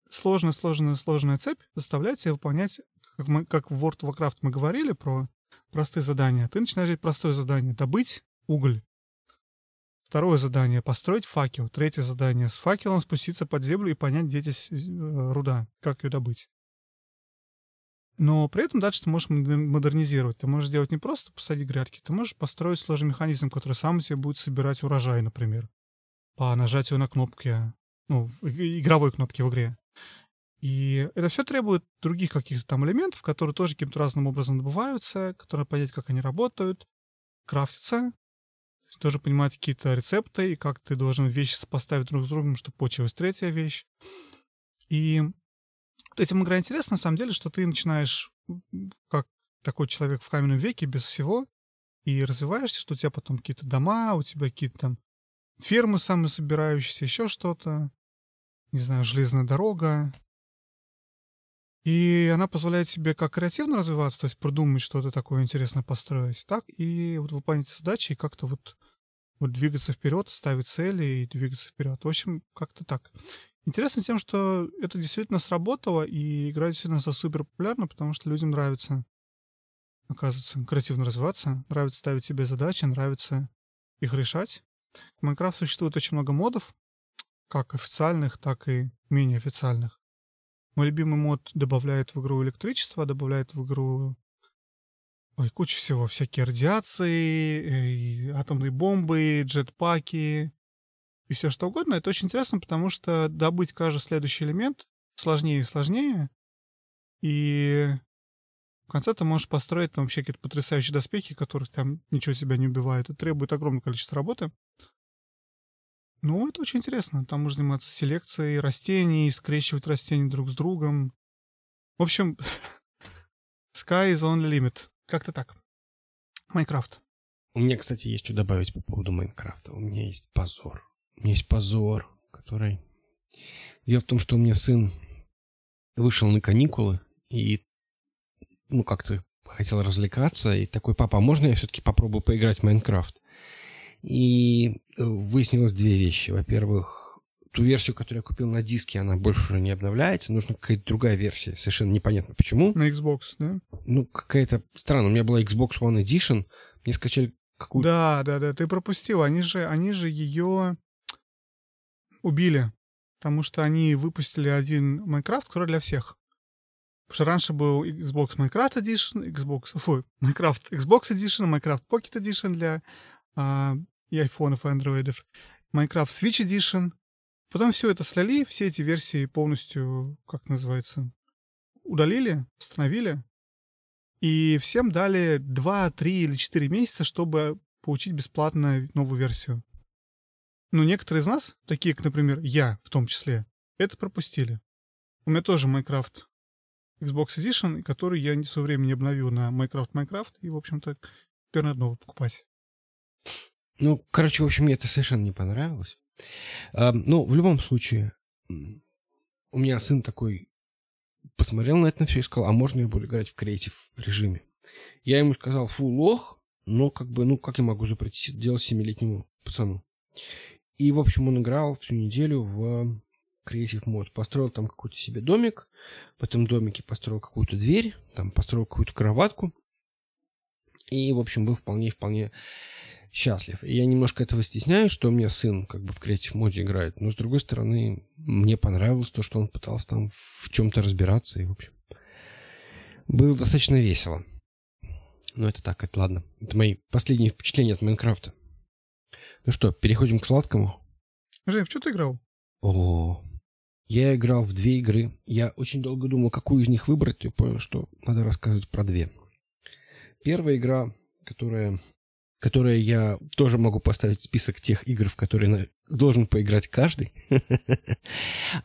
сложная-сложная-сложная цепь заставляет тебя выполнять, как, мы, как в World of Warcraft мы говорили про простые задания. Ты начинаешь делать простое задание — добыть уголь. Второе задание — построить факел. Третье задание — с факелом спуститься под землю и понять, где здесь руда, как ее добыть. Но при этом дальше ты можешь модернизировать. Ты можешь делать не просто посадить грядки, ты можешь построить сложный механизм, который сам тебе будет собирать урожай, например, по нажатию на кнопки, ну, игровой кнопки в игре. И это все требует других каких-то там элементов, которые тоже каким-то разным образом добываются, которые понять, как они работают, крафтятся. Тоже понимать какие-то рецепты и как ты должен вещи сопоставить друг с другом, чтобы получилась третья вещь. И этим игра интересна, на самом деле, что ты начинаешь как такой человек в каменном веке, без всего, и развиваешься, что у тебя потом какие-то дома, у тебя какие-то там фермы самособирающиеся, еще что-то, не знаю, железная дорога. И она позволяет себе как креативно развиваться, то есть придумать что-то такое интересное построить, так и вот выполнять задачи и как-то вот, вот двигаться вперед, ставить цели и двигаться вперед. В общем, как-то так. Интересно тем, что это действительно сработало, и игра действительно супер популярна, потому что людям нравится, оказывается, креативно развиваться, нравится ставить себе задачи, нравится их решать. В Minecraft существует очень много модов, как официальных, так и менее официальных. Мой любимый мод добавляет в игру электричество, добавляет в игру ой, кучу всего. Всякие радиации, атомные бомбы, джетпаки и все что угодно. Это очень интересно, потому что добыть каждый следующий элемент сложнее и сложнее. И в конце ты можешь построить там вообще какие-то потрясающие доспехи, которых там ничего тебя не убивает. Это требует огромное количество работы. Ну, это очень интересно. Там можно заниматься селекцией растений, скрещивать растения друг с другом. В общем, sky is only limit. Как-то так. Майнкрафт. У меня, кстати, есть что добавить по поводу Майнкрафта. У меня есть позор. У меня есть позор, который... Дело в том, что у меня сын вышел на каникулы и, ну, как-то хотел развлекаться. И такой: папа, можно я все-таки попробую поиграть в Майнкрафт? И выяснилось две вещи. Во-первых, ту версию, которую я купил на диске, она больше уже не обновляется. Нужна какая-то другая версия. Совершенно непонятно почему. На Xbox, да? Ну, какая-то странная. У меня была Xbox One Edition. Мне скачали какую-то... Да, да, да. Ты пропустил. Они же, они же ее убили. Потому что они выпустили один Minecraft, который для всех. Потому что раньше был Xbox Minecraft Edition, Xbox... Фу, Minecraft Xbox Edition, Minecraft Pocket Edition для... Uh, и айфонов, и андроидов, Minecraft Switch Edition. Потом все это слили, все эти версии полностью, как называется, удалили, установили, и всем дали два, три или четыре месяца, чтобы получить бесплатно новую версию. Но некоторые из нас, такие как, например, я в том числе, это пропустили. У меня тоже Minecraft Xbox Edition, который я в свое время не обновил на Minecraft Minecraft, и, в общем-то, теперь надо новый покупать. Ну, короче, в общем, мне это совершенно не понравилось. А, ну, в любом случае, у меня сын такой посмотрел на это на все и сказал: а можно я буду играть в креатив режиме? Я ему сказал: фу, лох, но как бы, ну, как я могу запретить это дело семилетнему пацану? И, в общем, он играл всю неделю в креатив мод. Построил там какой-то себе домик, в этом домике построил какую-то дверь, там построил какую-то кроватку. И, в общем, был вполне-вполне счастлив. И я немножко этого стесняюсь, что у меня сын как бы в креатив-моде играет. Но, с другой стороны, мне понравилось то, что он пытался там в чем-то разбираться. И, в общем, было достаточно весело. Но это так, это ладно. Это мои последние впечатления от Майнкрафта. Ну что, переходим к сладкому? Жень, в что ты играл? О, я играл в две игры. Я очень долго думал, какую из них выбрать. Я понял, что надо рассказывать про две. Первая игра, которая, которая я тоже могу поставить в список тех игр, в которые должен поиграть каждый.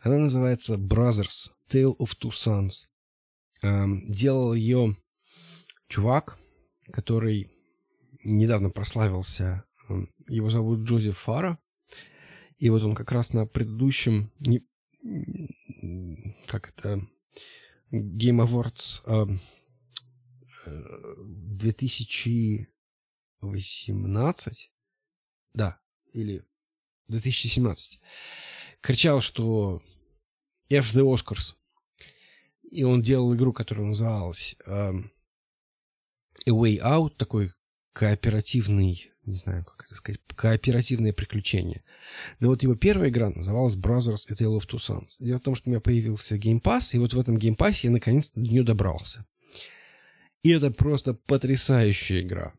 Она называется Brothers Tale of Two Sons. Делал ее чувак, который недавно прославился. Его зовут Джозеф Фара. И вот он как раз на предыдущем, как это, Game Awards две тысячи восемнадцать, да, или две тысячи семнадцать, кричал, что F the Oscars. И он делал игру, которая называлась um, A Way Out, такой кооперативный, не знаю, как это сказать, кооперативное приключение. Но вот его первая игра называлась Brothers: A Tale of Two Sons. Дело в том, что у меня появился Game Pass, и вот в этом Game Pass я наконец-то до нее добрался. И это просто потрясающая игра.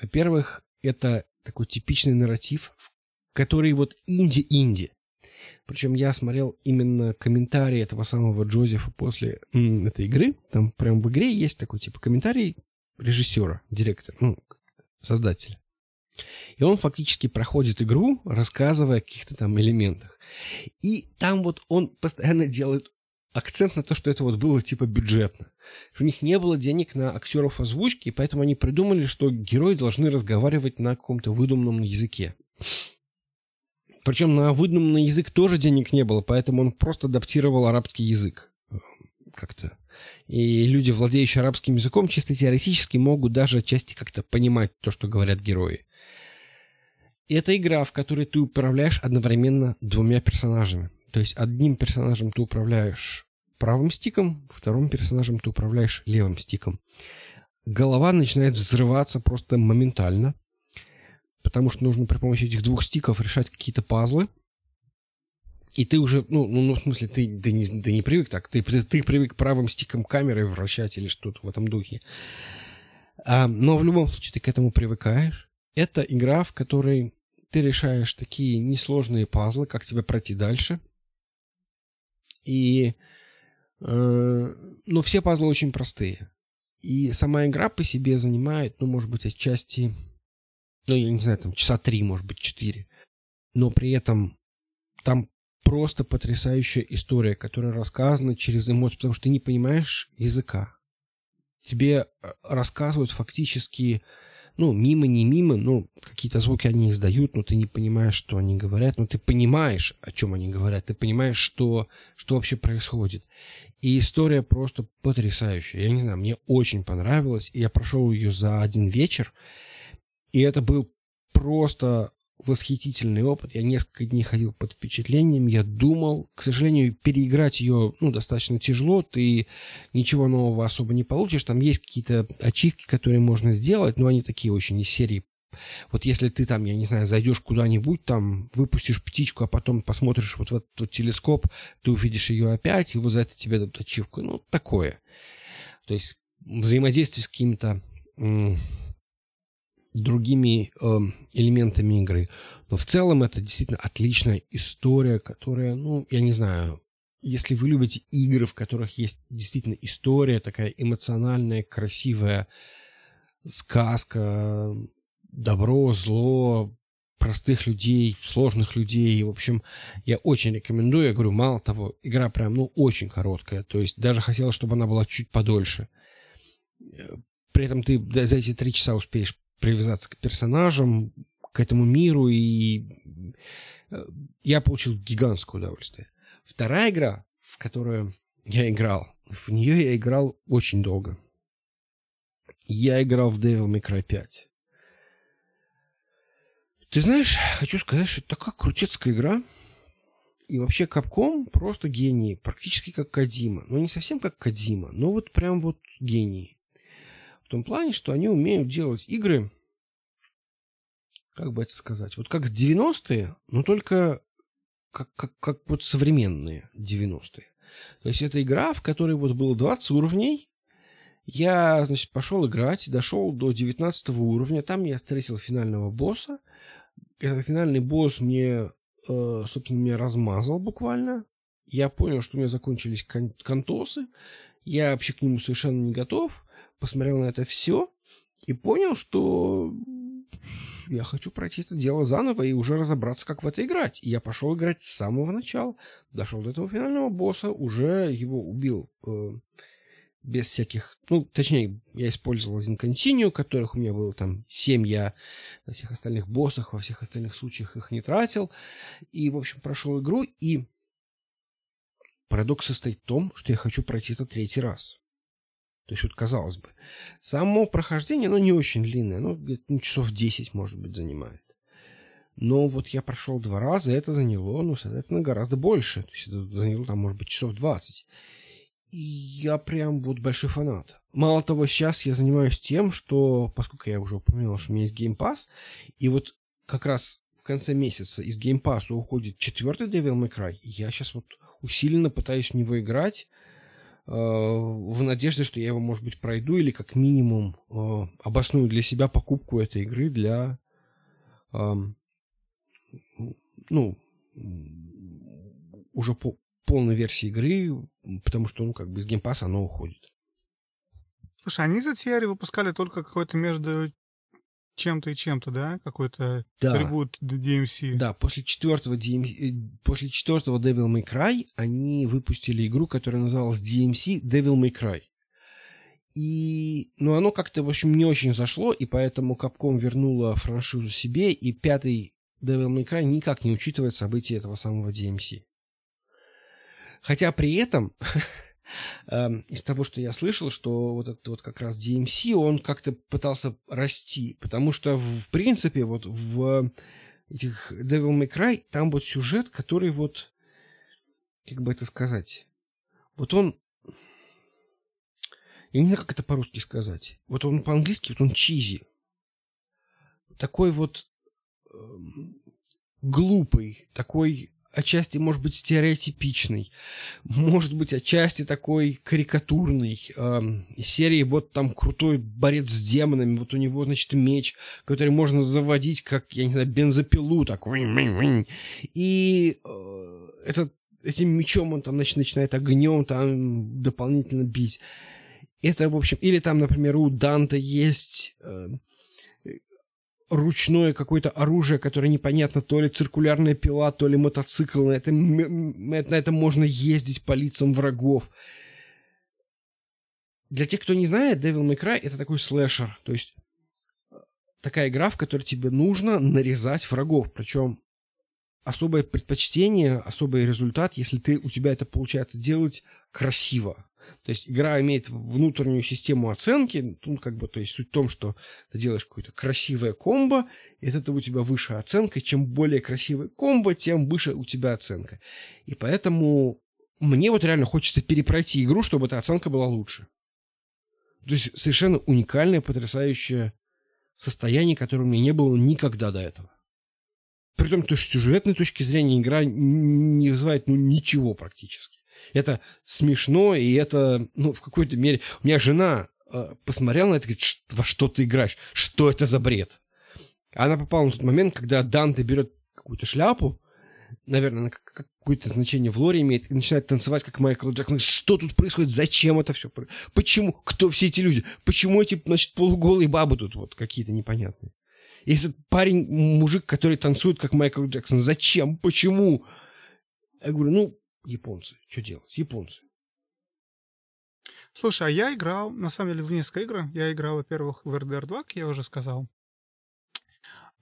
Во-первых, это такой типичный нарратив, который вот инди-инди. Причем я смотрел именно комментарии этого самого Джозефа после м, этой игры. Там прям в игре есть такой типа комментарий режиссера, директора, ну, создателя. И он фактически проходит игру, рассказывая о каких-то там элементах. И там вот он постоянно делает акцент на то, что это вот было типа бюджетно. У них не было денег на актеров озвучки, поэтому они придумали, что герои должны разговаривать на каком-то выдуманном языке. Причем на выдуманный язык тоже денег не было, поэтому он просто адаптировал арабский язык как-то. И люди, владеющие арабским языком, чисто теоретически могут даже отчасти как-то понимать то, что говорят герои. И это игра, в которой ты управляешь одновременно двумя персонажами. То есть одним персонажем ты управляешь правым стиком, вторым персонажем ты управляешь левым стиком. Голова начинает взрываться просто моментально, потому что нужно при помощи этих двух стиков решать какие-то пазлы. И ты уже, ну, ну в смысле, ты, ты, не, ты не привык так. Ты, ты, ты привык правым стиком камеры вращать или что-то в этом духе. А, но в любом случае ты к этому привыкаешь. Это игра, в которой ты решаешь такие несложные пазлы, как тебе пройти дальше. И, э, но все пазлы очень простые. И сама игра по себе занимает, ну, может быть, отчасти... Ну, я не знаю, там часа три, может быть, четыре. Но при этом там просто потрясающая история, которая рассказана через эмоции, потому что ты не понимаешь языка. Тебе рассказывают фактически, ну, мимо, не мимо, ну, какие-то звуки они издают, но ты не понимаешь, что они говорят, но ты понимаешь, о чем они говорят, ты понимаешь, что, что вообще происходит. И история просто потрясающая. Я не знаю, мне очень понравилось, и я прошел ее за один вечер. И это был просто восхитительный опыт. Я несколько дней ходил под впечатлением. Я думал, к сожалению, переиграть ее, ну, достаточно тяжело. Ты ничего нового особо не получишь. Там есть какие-то ачивки, которые можно сделать, но они такие очень из серии. Вот если ты там, я не знаю, зайдешь куда-нибудь, там выпустишь птичку, а потом посмотришь вот в этот телескоп, ты увидишь ее опять, и вот за это тебе дадут ачивку. Ну, такое. То есть взаимодействие с каким-то... М- другими э, элементами игры. Но в целом это действительно отличная история, которая, ну, я не знаю, если вы любите игры, в которых есть действительно история, такая эмоциональная, красивая сказка, добро, зло, простых людей, сложных людей. В общем, я очень рекомендую. Я говорю, мало того, игра прям, ну, очень короткая. То есть даже хотелось, чтобы она была чуть подольше. При этом ты за эти три часа успеешь привязаться к персонажам, к этому миру, и я получил гигантское удовольствие. Вторая игра, в которую я играл, в нее я играл очень долго. Я играл в Devil May Cry пять. Ты знаешь, хочу сказать, что это такая крутецкая игра, и вообще Capcom просто гений, практически как Кодзима. Ну, не совсем как Кодзима, но вот прям вот гений. В том плане, что они умеют делать игры, как бы это сказать, вот как девяностые, но только как, как, как вот современные девяностые. То есть это игра, в которой вот было двадцать уровней. Я, значит, пошел играть, дошел до девятнадцатого уровня. Там я встретил финального босса. Этот финальный босс мне собственно, меня размазал буквально. Я понял, что у меня закончились кон- контосы. Я вообще к нему совершенно не готов. Посмотрел на это все и понял, что я хочу пройти это дело заново и уже разобраться, как в это играть. И я пошел играть с самого начала. Дошел до этого финального босса, уже его убил э, без всяких... Ну, точнее, я использовал один континью, которых у меня было там семь, я на всех остальных боссах, во всех остальных случаях их не тратил. И, в общем, прошел игру, и парадокс состоит в том, что я хочу пройти это третий раз. То есть, вот, казалось бы, само прохождение, оно не очень длинное, оно где-то ну, часов десять, может быть, занимает. Но вот я прошел два раза, это заняло, ну, соответственно, гораздо больше. То есть, это заняло, там, может быть, часов двадцать. И я прям вот большой фанат. Мало того, сейчас я занимаюсь тем, что, поскольку я уже упоминал, что у меня есть Game Pass, и вот как раз в конце месяца из Game Pass уходит четвертый Devil May Cry, и я сейчас вот усиленно пытаюсь в него играть, в надежде, что я его, может быть, пройду или как минимум э, обосную для себя покупку этой игры для э, ну уже по полной версии игры, потому что, ну, как бы из геймпасса оно уходит. Слушай, они за ти ар выпускали только какой-то между чем-то и чем-то, да? Какой-то да. Трибут ди эм си. Да, после четвертого, ди эм си, после четвертого Devil May Cry они выпустили игру, которая называлась ди эм си Devil May Cry. И, ну, оно как-то, в общем, не очень зашло, и поэтому Capcom вернула франшизу себе, и пятый Devil May Cry никак не учитывает события этого самого ди эм си. Хотя при этом... Из того, что я слышал, что вот этот вот как раз ди эм си, он как-то пытался расти, потому что в принципе вот в этих Devil May Cry там вот сюжет, который вот, как бы это сказать, вот он, я не знаю, как это по-русски сказать, вот он по-английски, вот он чизи, такой вот э, глупый, такой отчасти, может быть, стереотипичный, может быть, отчасти такой карикатурный, э, серии вот там крутой борец с демонами, вот у него, значит, меч, который можно заводить, как, я не знаю, бензопилу, так, и э, этот, этим мечом он там, значит, начинает огнем там дополнительно бить. Это, в общем, или там, например, у Данте есть... Э, ручное какое-то оружие, которое непонятно, то ли циркулярная пила, то ли мотоцикл. На этом, на этом можно ездить по лицам врагов. Для тех, кто не знает, Devil May Cry — это такой слэшер. То есть такая игра, в которой тебе нужно нарезать врагов. Причем особое предпочтение, особый результат, если ты, у тебя это получается делать красиво. То есть игра имеет внутреннюю систему оценки, ну, как бы, то есть суть в том, что ты делаешь какое-то красивое комбо, и от этого у тебя выше оценка, чем более красивое комбо, тем выше у тебя оценка. И поэтому мне вот реально хочется перепройти игру, чтобы эта оценка была лучше. То есть совершенно уникальное, потрясающее состояние, которое у меня не было никогда до этого. Притом, то есть с сюжетной точки зрения игра не вызывает, ну, ничего практически. Это смешно, и это, ну, в какой-то мере... У меня жена э, посмотрела на это и говорит, во что ты играешь? Что это за бред? Она попала на тот момент, когда Данте берет какую-то шляпу, наверное, она какое-то значение в лоре имеет, и начинает танцевать, как Майкл Джексон. Что тут происходит? Зачем это все? Почему? Кто все эти люди? Почему эти, значит, полуголые бабы тут вот какие-то непонятные? И этот парень, мужик, который танцует, как Майкл Джексон. Зачем? Почему? Я говорю, ну... Японцы. Что делать? Японцы. Слушай, а я играл, на самом деле, в несколько игр. Я играл, во-первых, в эр дэ эр два, как я уже сказал.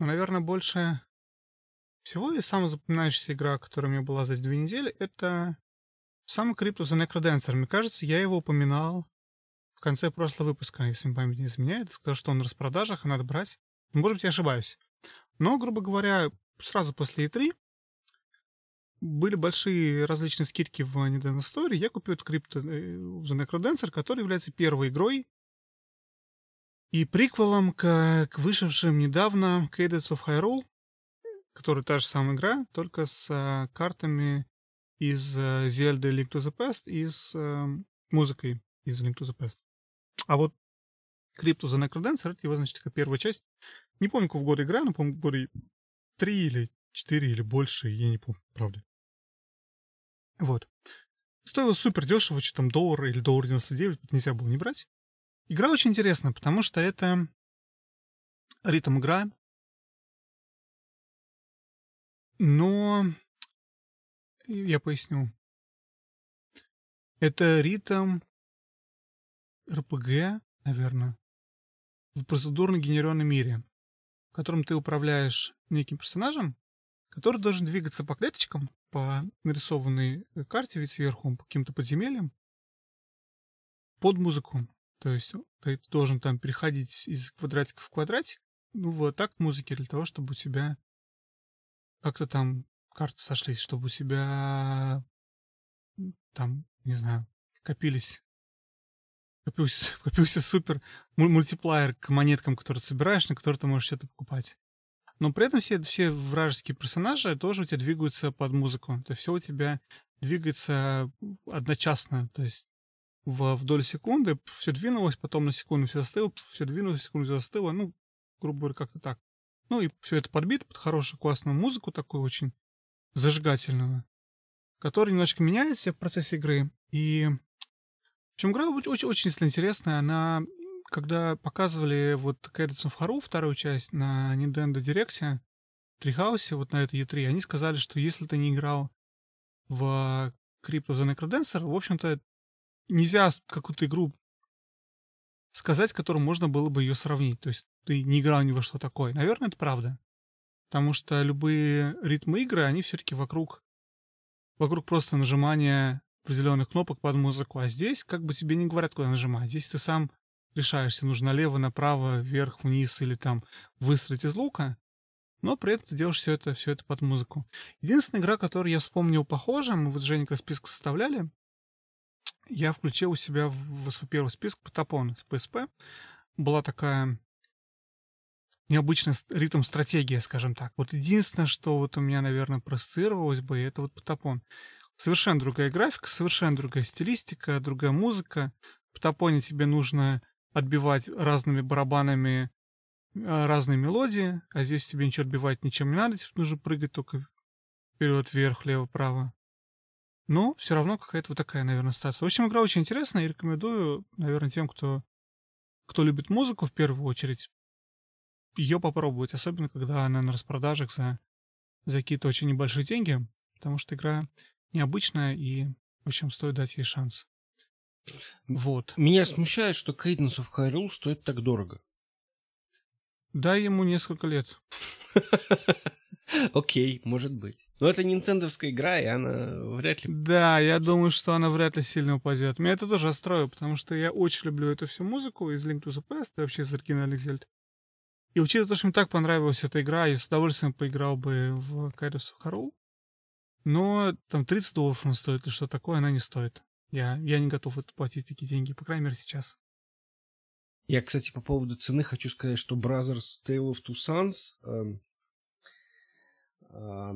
Но, наверное, больше всего и самая запоминающаяся игра, которая у меня была за две недели, это сам Crypt of the NecroDancer. Мне кажется, я его упоминал в конце прошлого выпуска, если мне память не изменяет. Сказал, что он в распродажах, и надо брать. Может быть, я ошибаюсь. Но, грубо говоря, сразу после и три были большие различные скидки в Nintendo Store. Я купил Crypt of the NecroDancer, который является первой игрой и приквелом к вышедшим недавно Cadence of Hyrule, который та же самая игра, только с картами из Зельды Link to the Past и с музыкой из Link to the Past. А вот Crypt of the NecroDancer — это его, значит, первая часть. Не помню, какого года игра, но, по-моему, года три или четыре или больше, я не помню, правда. Вот. Стоило супер дешево, что там доллар или доллар девяносто девять, нельзя было не брать. Игра очень интересная, потому что это ритм-игра, но я поясню. Это ритм эр пи джи, наверное, в процедурно генерированном мире, в котором ты управляешь неким персонажем, который должен двигаться по клеточкам, по нарисованной карте, ведь сверху, по каким-то подземельям, под музыку. То есть ты должен там переходить из квадратика в квадратик, ну вот так к музыке, для того, чтобы у тебя как-то там карты сошлись, чтобы у тебя там, не знаю, копились Копился, копился супер мультиплайер к монеткам, которые ты собираешь, на которые ты можешь что-то покупать. Но при этом все, все вражеские персонажи тоже у тебя двигаются под музыку. То есть все у тебя двигается одночасно. То есть в, в долю секунды все двинулось, потом на секунду все застыло, все двинулось, секунду застыло. Ну, грубо говоря, как-то так. Ну и все это подбито под хорошую классную музыку, такую очень зажигательную, которая немножко меняется в процессе игры. И... в общем, игра очень-очень интересная. Она, когда показывали вот Cadence of Hyrule, вторую часть, на Nintendo Direct, Трихаусе, вот на этой и три, они сказали, что если ты не играл в Crypt of the NecroDancer, в общем-то, нельзя какую-то игру сказать, с которой можно было бы ее сравнить. То есть ты не играл ни во что такое. Наверное, это правда. Потому что любые ритмы игры, они все-таки вокруг, вокруг просто нажимания определенных кнопок под музыку. А здесь как бы тебе не говорят, куда нажимать. Здесь ты сам решаешься, нужно налево, направо, вверх, вниз или там выстрелить из лука. Но при этом ты делаешь все это, все это под музыку. Единственная игра, которую я вспомнил похожа, мы вот с Женькой список составляли, я включил у себя в, в свой первый список Потапон с пи эс пи. Была такая необычная ритм-стратегия, скажем так. Вот единственное, что вот у меня, наверное, проассоциировалось бы, это вот Потапон. Совершенно другая графика, совершенно другая стилистика, другая музыка. В Потапоне тебе нужно отбивать разными барабанами разные мелодии, а здесь тебе ничего отбивать ничем не надо, тебе нужно прыгать только вперед, вверх, лево, право. Но все равно какая-то вот такая, наверное, стация. В общем, игра очень интересная, и рекомендую, наверное, тем, кто, кто любит музыку в первую очередь, ее попробовать, особенно когда она на распродажах за, за какие-то очень небольшие деньги, потому что игра... необычная, и, в общем, стоит дать ей шанс. Вот. Меня смущает, что Cadence of Hyrule стоит так дорого. Дай ему несколько лет. Окей, может быть. Но это нинтендовская игра, и она вряд ли... Да, я думаю, что она вряд ли сильно упадет. Меня это тоже расстроило, потому что я очень люблю эту всю музыку из Link to the Past, и вообще из оригинальных Зельд. И учитывая то, что мне так понравилась эта игра, я с удовольствием поиграл бы в Cadence of Hyrule. Но там тридцать долларов она стоит, или что такое, она не стоит. Я, я не готов платить такие деньги, по крайней мере, сейчас. Я, кстати, по поводу цены хочу сказать, что Brothers Tale of Two Sons э, э,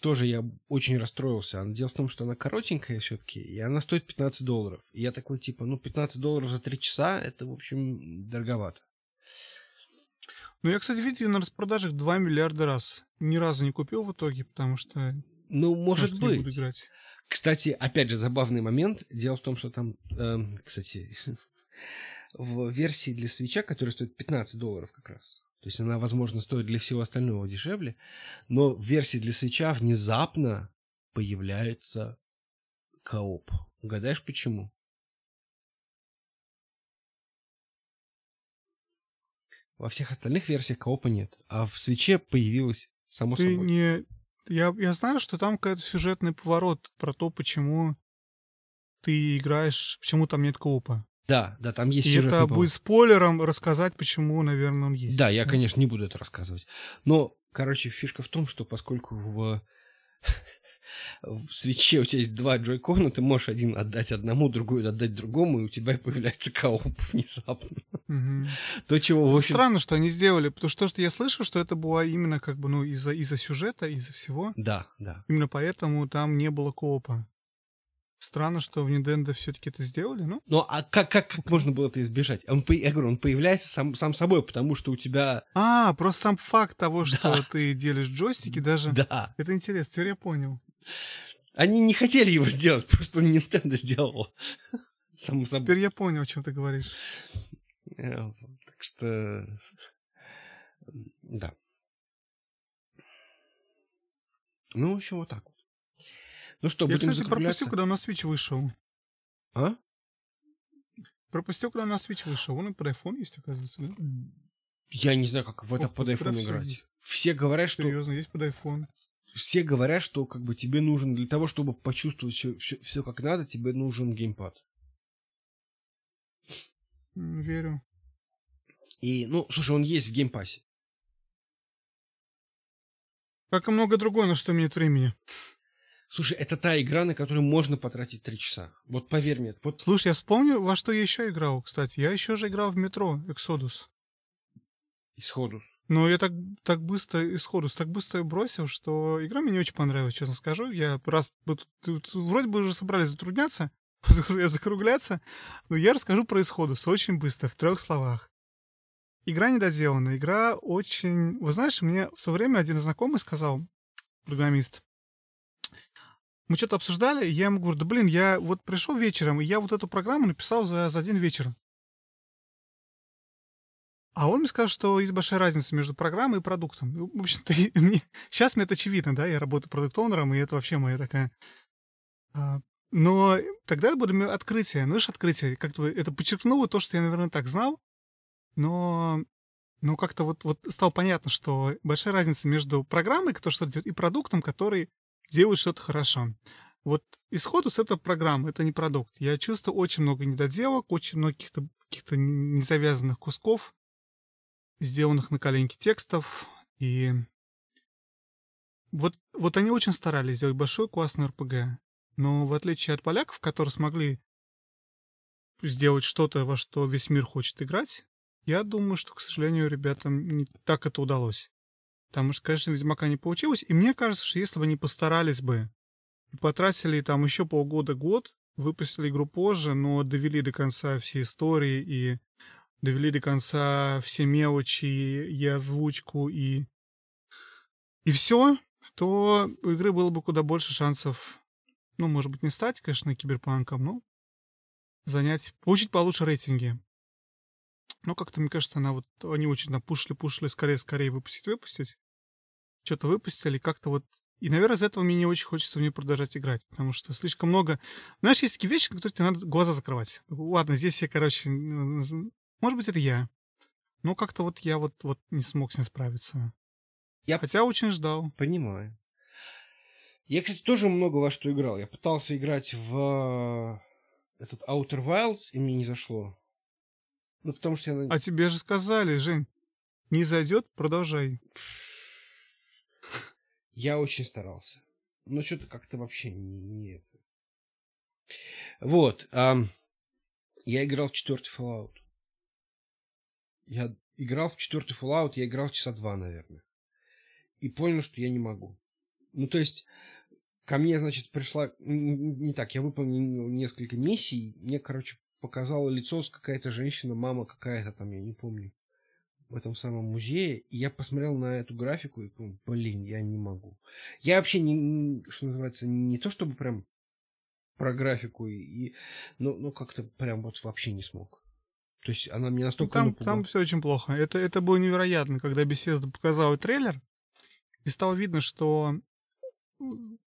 тоже я очень расстроился. Дело в том, что она коротенькая все-таки, и она стоит пятнадцать долларов. И я такой, типа, ну, пятнадцать долларов за три часа, это, в общем, дороговато. Ну, я, кстати, видел на распродажах два миллиарда раз. Ни разу не купил в итоге, потому что... Ну, может, может быть. Не буду играть. Кстати, опять же, забавный момент. Дело в том, что там, э, кстати, в версии для Switch'а, которая стоит пятнадцать долларов как раз, то есть она, возможно, стоит для всего остального дешевле, но в версии для Switch'а внезапно появляется кооп. Угадаешь, почему? Во всех остальных версиях коопа нет, а в Switch'е появилось само Ты собой. Не... Я, я знаю, что там какой-то сюжетный поворот про то, почему ты играешь, почему там нет коопа. Да, да, там есть и сюжетный поворот. И это будет спойлером рассказать, почему, наверное, он есть. Да, я, конечно, не буду это рассказывать. Но, короче, фишка в том, что поскольку в, в Switch'е у тебя есть два джойкона, ты можешь один отдать одному, другой отдать другому, и у тебя появляется кооп внезапно. Угу. То, чего, в общем... Странно, что они сделали, потому что то, что я слышал, что это было именно как бы, ну, из-за, из-за сюжета, из-за всего. Да, да. Именно поэтому там не было коопа. Странно, что в Nintendo все-таки это сделали, ну? Ну, а как, как, как можно было это избежать? Он, я говорю, он появляется сам, сам собой, потому что у тебя... А, просто сам факт того, что да. ты делишь джойстики даже... Да. Это интересно, теперь я понял. Они не хотели его сделать, просто Nintendo сделала. Само собой. Теперь я понял, о чем ты говоришь. Так что... Да. Ну, в общем, вот так вот. Ну что, будем закругляться? Я, кстати, пропустил, когда он на Switch вышел. А? Пропустил, когда он на Switch вышел. Он и под iPhone есть, оказывается, да? Я не знаю, как в это О, под iPhone играть. Есть. Все говорят, что... Серьезно, есть под iPhone. Все говорят, что как бы тебе нужен... Для того, чтобы почувствовать все, все, все как надо, тебе нужен геймпад. Верю. И, ну, слушай, он есть в геймпассе. Как и много другого, на что нет времени. Слушай, это та игра, на которую можно потратить три часа. Вот поверь мне. Вот... Слушай, я вспомню, во что я еще играл, кстати. Я еще же играл в Metro Exodus. Исходус. Но я так, так быстро, Исходус, так быстро бросил, что игра мне не очень понравилась, честно скажу. Я раз... Вроде бы уже собрались затрудняться, закругляться, но я расскажу про Исходус очень быстро, в трех словах. Игра недоделана. Игра очень... Вы знаешь, мне в свое время один знакомый сказал, программист, мы что-то обсуждали, и я ему говорю, да блин, я вот пришел вечером, и я вот эту программу написал за, за один вечер. А он мне сказал, что есть большая разница между программой и продуктом. В общем-то, мне... сейчас мне это очевидно, да, я работаю продукт-оунером, и это вообще моя такая... Но тогда это было открытие, ну, знаешь, открытие, как-то это подчеркнуло то, что я, наверное, так знал, но... Но как-то вот, вот стало понятно, что большая разница между программой, которая что-то делает, и продуктом, который делают что-то хорошо. Вот исходу с этой программы, это не продукт. Я чувствую очень много недоделок, очень много каких-то, каких-то незавязанных кусков, сделанных на коленке текстов. И вот, вот они очень старались сделать большой классный эр пи джи. Но в отличие от поляков, которые смогли сделать что-то, во что весь мир хочет играть, я думаю, что, к сожалению, ребятам не так это удалось. Потому что, конечно, Ведьмака не получилось. И мне кажется, что если бы они постарались бы и потратили там еще полгода-год, выпустили игру позже, но довели до конца все истории и довели до конца все мелочи и озвучку, и, и все, то у игры было бы куда больше шансов, ну, может быть, не стать, конечно, киберпанком, но занять, получить получше рейтинги. Но как-то, мне кажется, она вот, они очень напушили-пушили, скорее-скорее выпустить-выпустить. Что-то выпустили, как-то вот... И, наверное, из-за этого мне не очень хочется в нее продолжать играть, потому что слишком много... Знаешь, есть такие вещи, на которые тебе надо глаза закрывать. Ладно, здесь я, короче... Может быть, это я. Но как-то вот я вот, вот не смог с ней справиться. Я Хотя п- очень ждал. Понимаю. Я, кстати, тоже много во что играл. Я пытался играть в этот Outer Wilds, и мне не зашло. Ну, потому что я... А тебе же сказали, Жень, не зайдет, продолжай. Я очень старался. Но что-то как-то вообще не, не это. Вот. А, я играл в четвертый Fallout. Я играл в четвертый Fallout, я играл часа два, наверное. И понял, что я не могу. Ну, то есть, ко мне, значит, пришла... Не, не так, я выполнил несколько миссий, мне, короче... показала лицо с какая-то женщина, мама какая-то там, я не помню, в этом самом музее, и я посмотрел на эту графику и думал, блин, я не могу. Я вообще, не, не, что называется, не то чтобы прям про графику, и, и ну, ну как-то прям вот вообще не смог. То есть она мне настолько ну, там, напугала. Там все очень плохо. Это, это было невероятно, когда Bethesda показала трейлер, и стало видно, что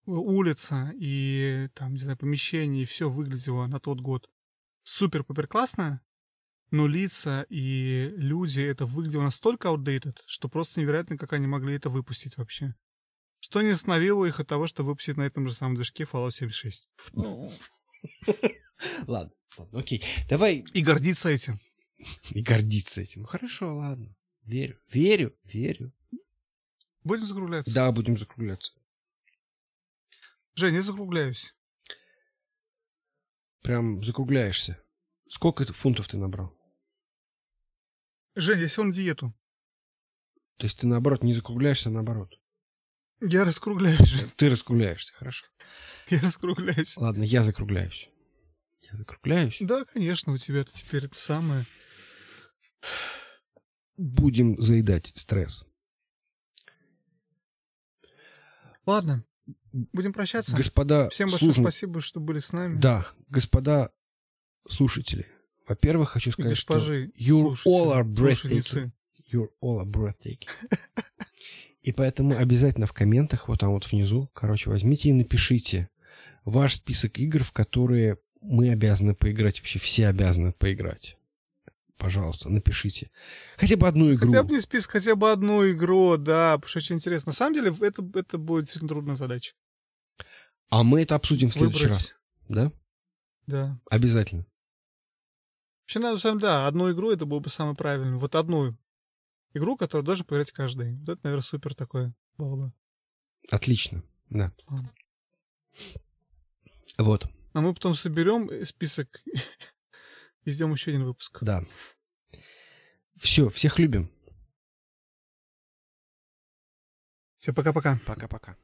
улица и там, не знаю, помещение, и все выглядело на тот год супер-пупер классно, но лица и люди, это выглядело настолько outdated, что просто невероятно, как они могли это выпустить вообще. Что не остановило их от того, что выпустить на этом же самом движке Fallout семьдесят шесть. Ладно, ладно, окей. Давай... И гордиться этим. И гордиться этим. Хорошо, ладно. Верю, верю, верю. Будем закругляться? Да, будем закругляться. Жень, я закругляюсь. Прям закругляешься. Сколько фунтов ты набрал? Жень, я сел на диету. То есть ты, наоборот, не закругляешься, а наоборот? Я раскругляюсь. Ты раскругляешься, хорошо. Я раскругляюсь. Ладно, я закругляюсь. Я закругляюсь. Да, конечно, у тебя теперь это самое. Будем заедать стресс. Ладно, будем прощаться. Господа, всем большое служ... спасибо, что были с нами. Да, господа слушатели. Во-первых, хочу сказать, госпожи, что you're all are breathtaking. You're all are breathtaking. И поэтому обязательно в комментах, вот там вот внизу, короче, возьмите и напишите ваш список игр, в которые мы обязаны поиграть, вообще все обязаны поиграть. Пожалуйста, напишите. Хотя бы одну игру. Хотя бы не список, хотя бы одну игру, да, потому что очень интересно. На самом деле, это, это будет действительно трудная задача. А мы это обсудим в следующий Выбрать. раз. Да? Да. Обязательно. Вообще, на самом деле, да, одну игру, это было бы самое правильное. Вот одну игру, которую должен поиграть каждый. Вот это, наверное, супер такое было бы. Отлично, да. А. Вот. А мы потом соберем список и сделаем еще один выпуск. Да. Все, всех любим. Все, пока-пока. Пока-пока.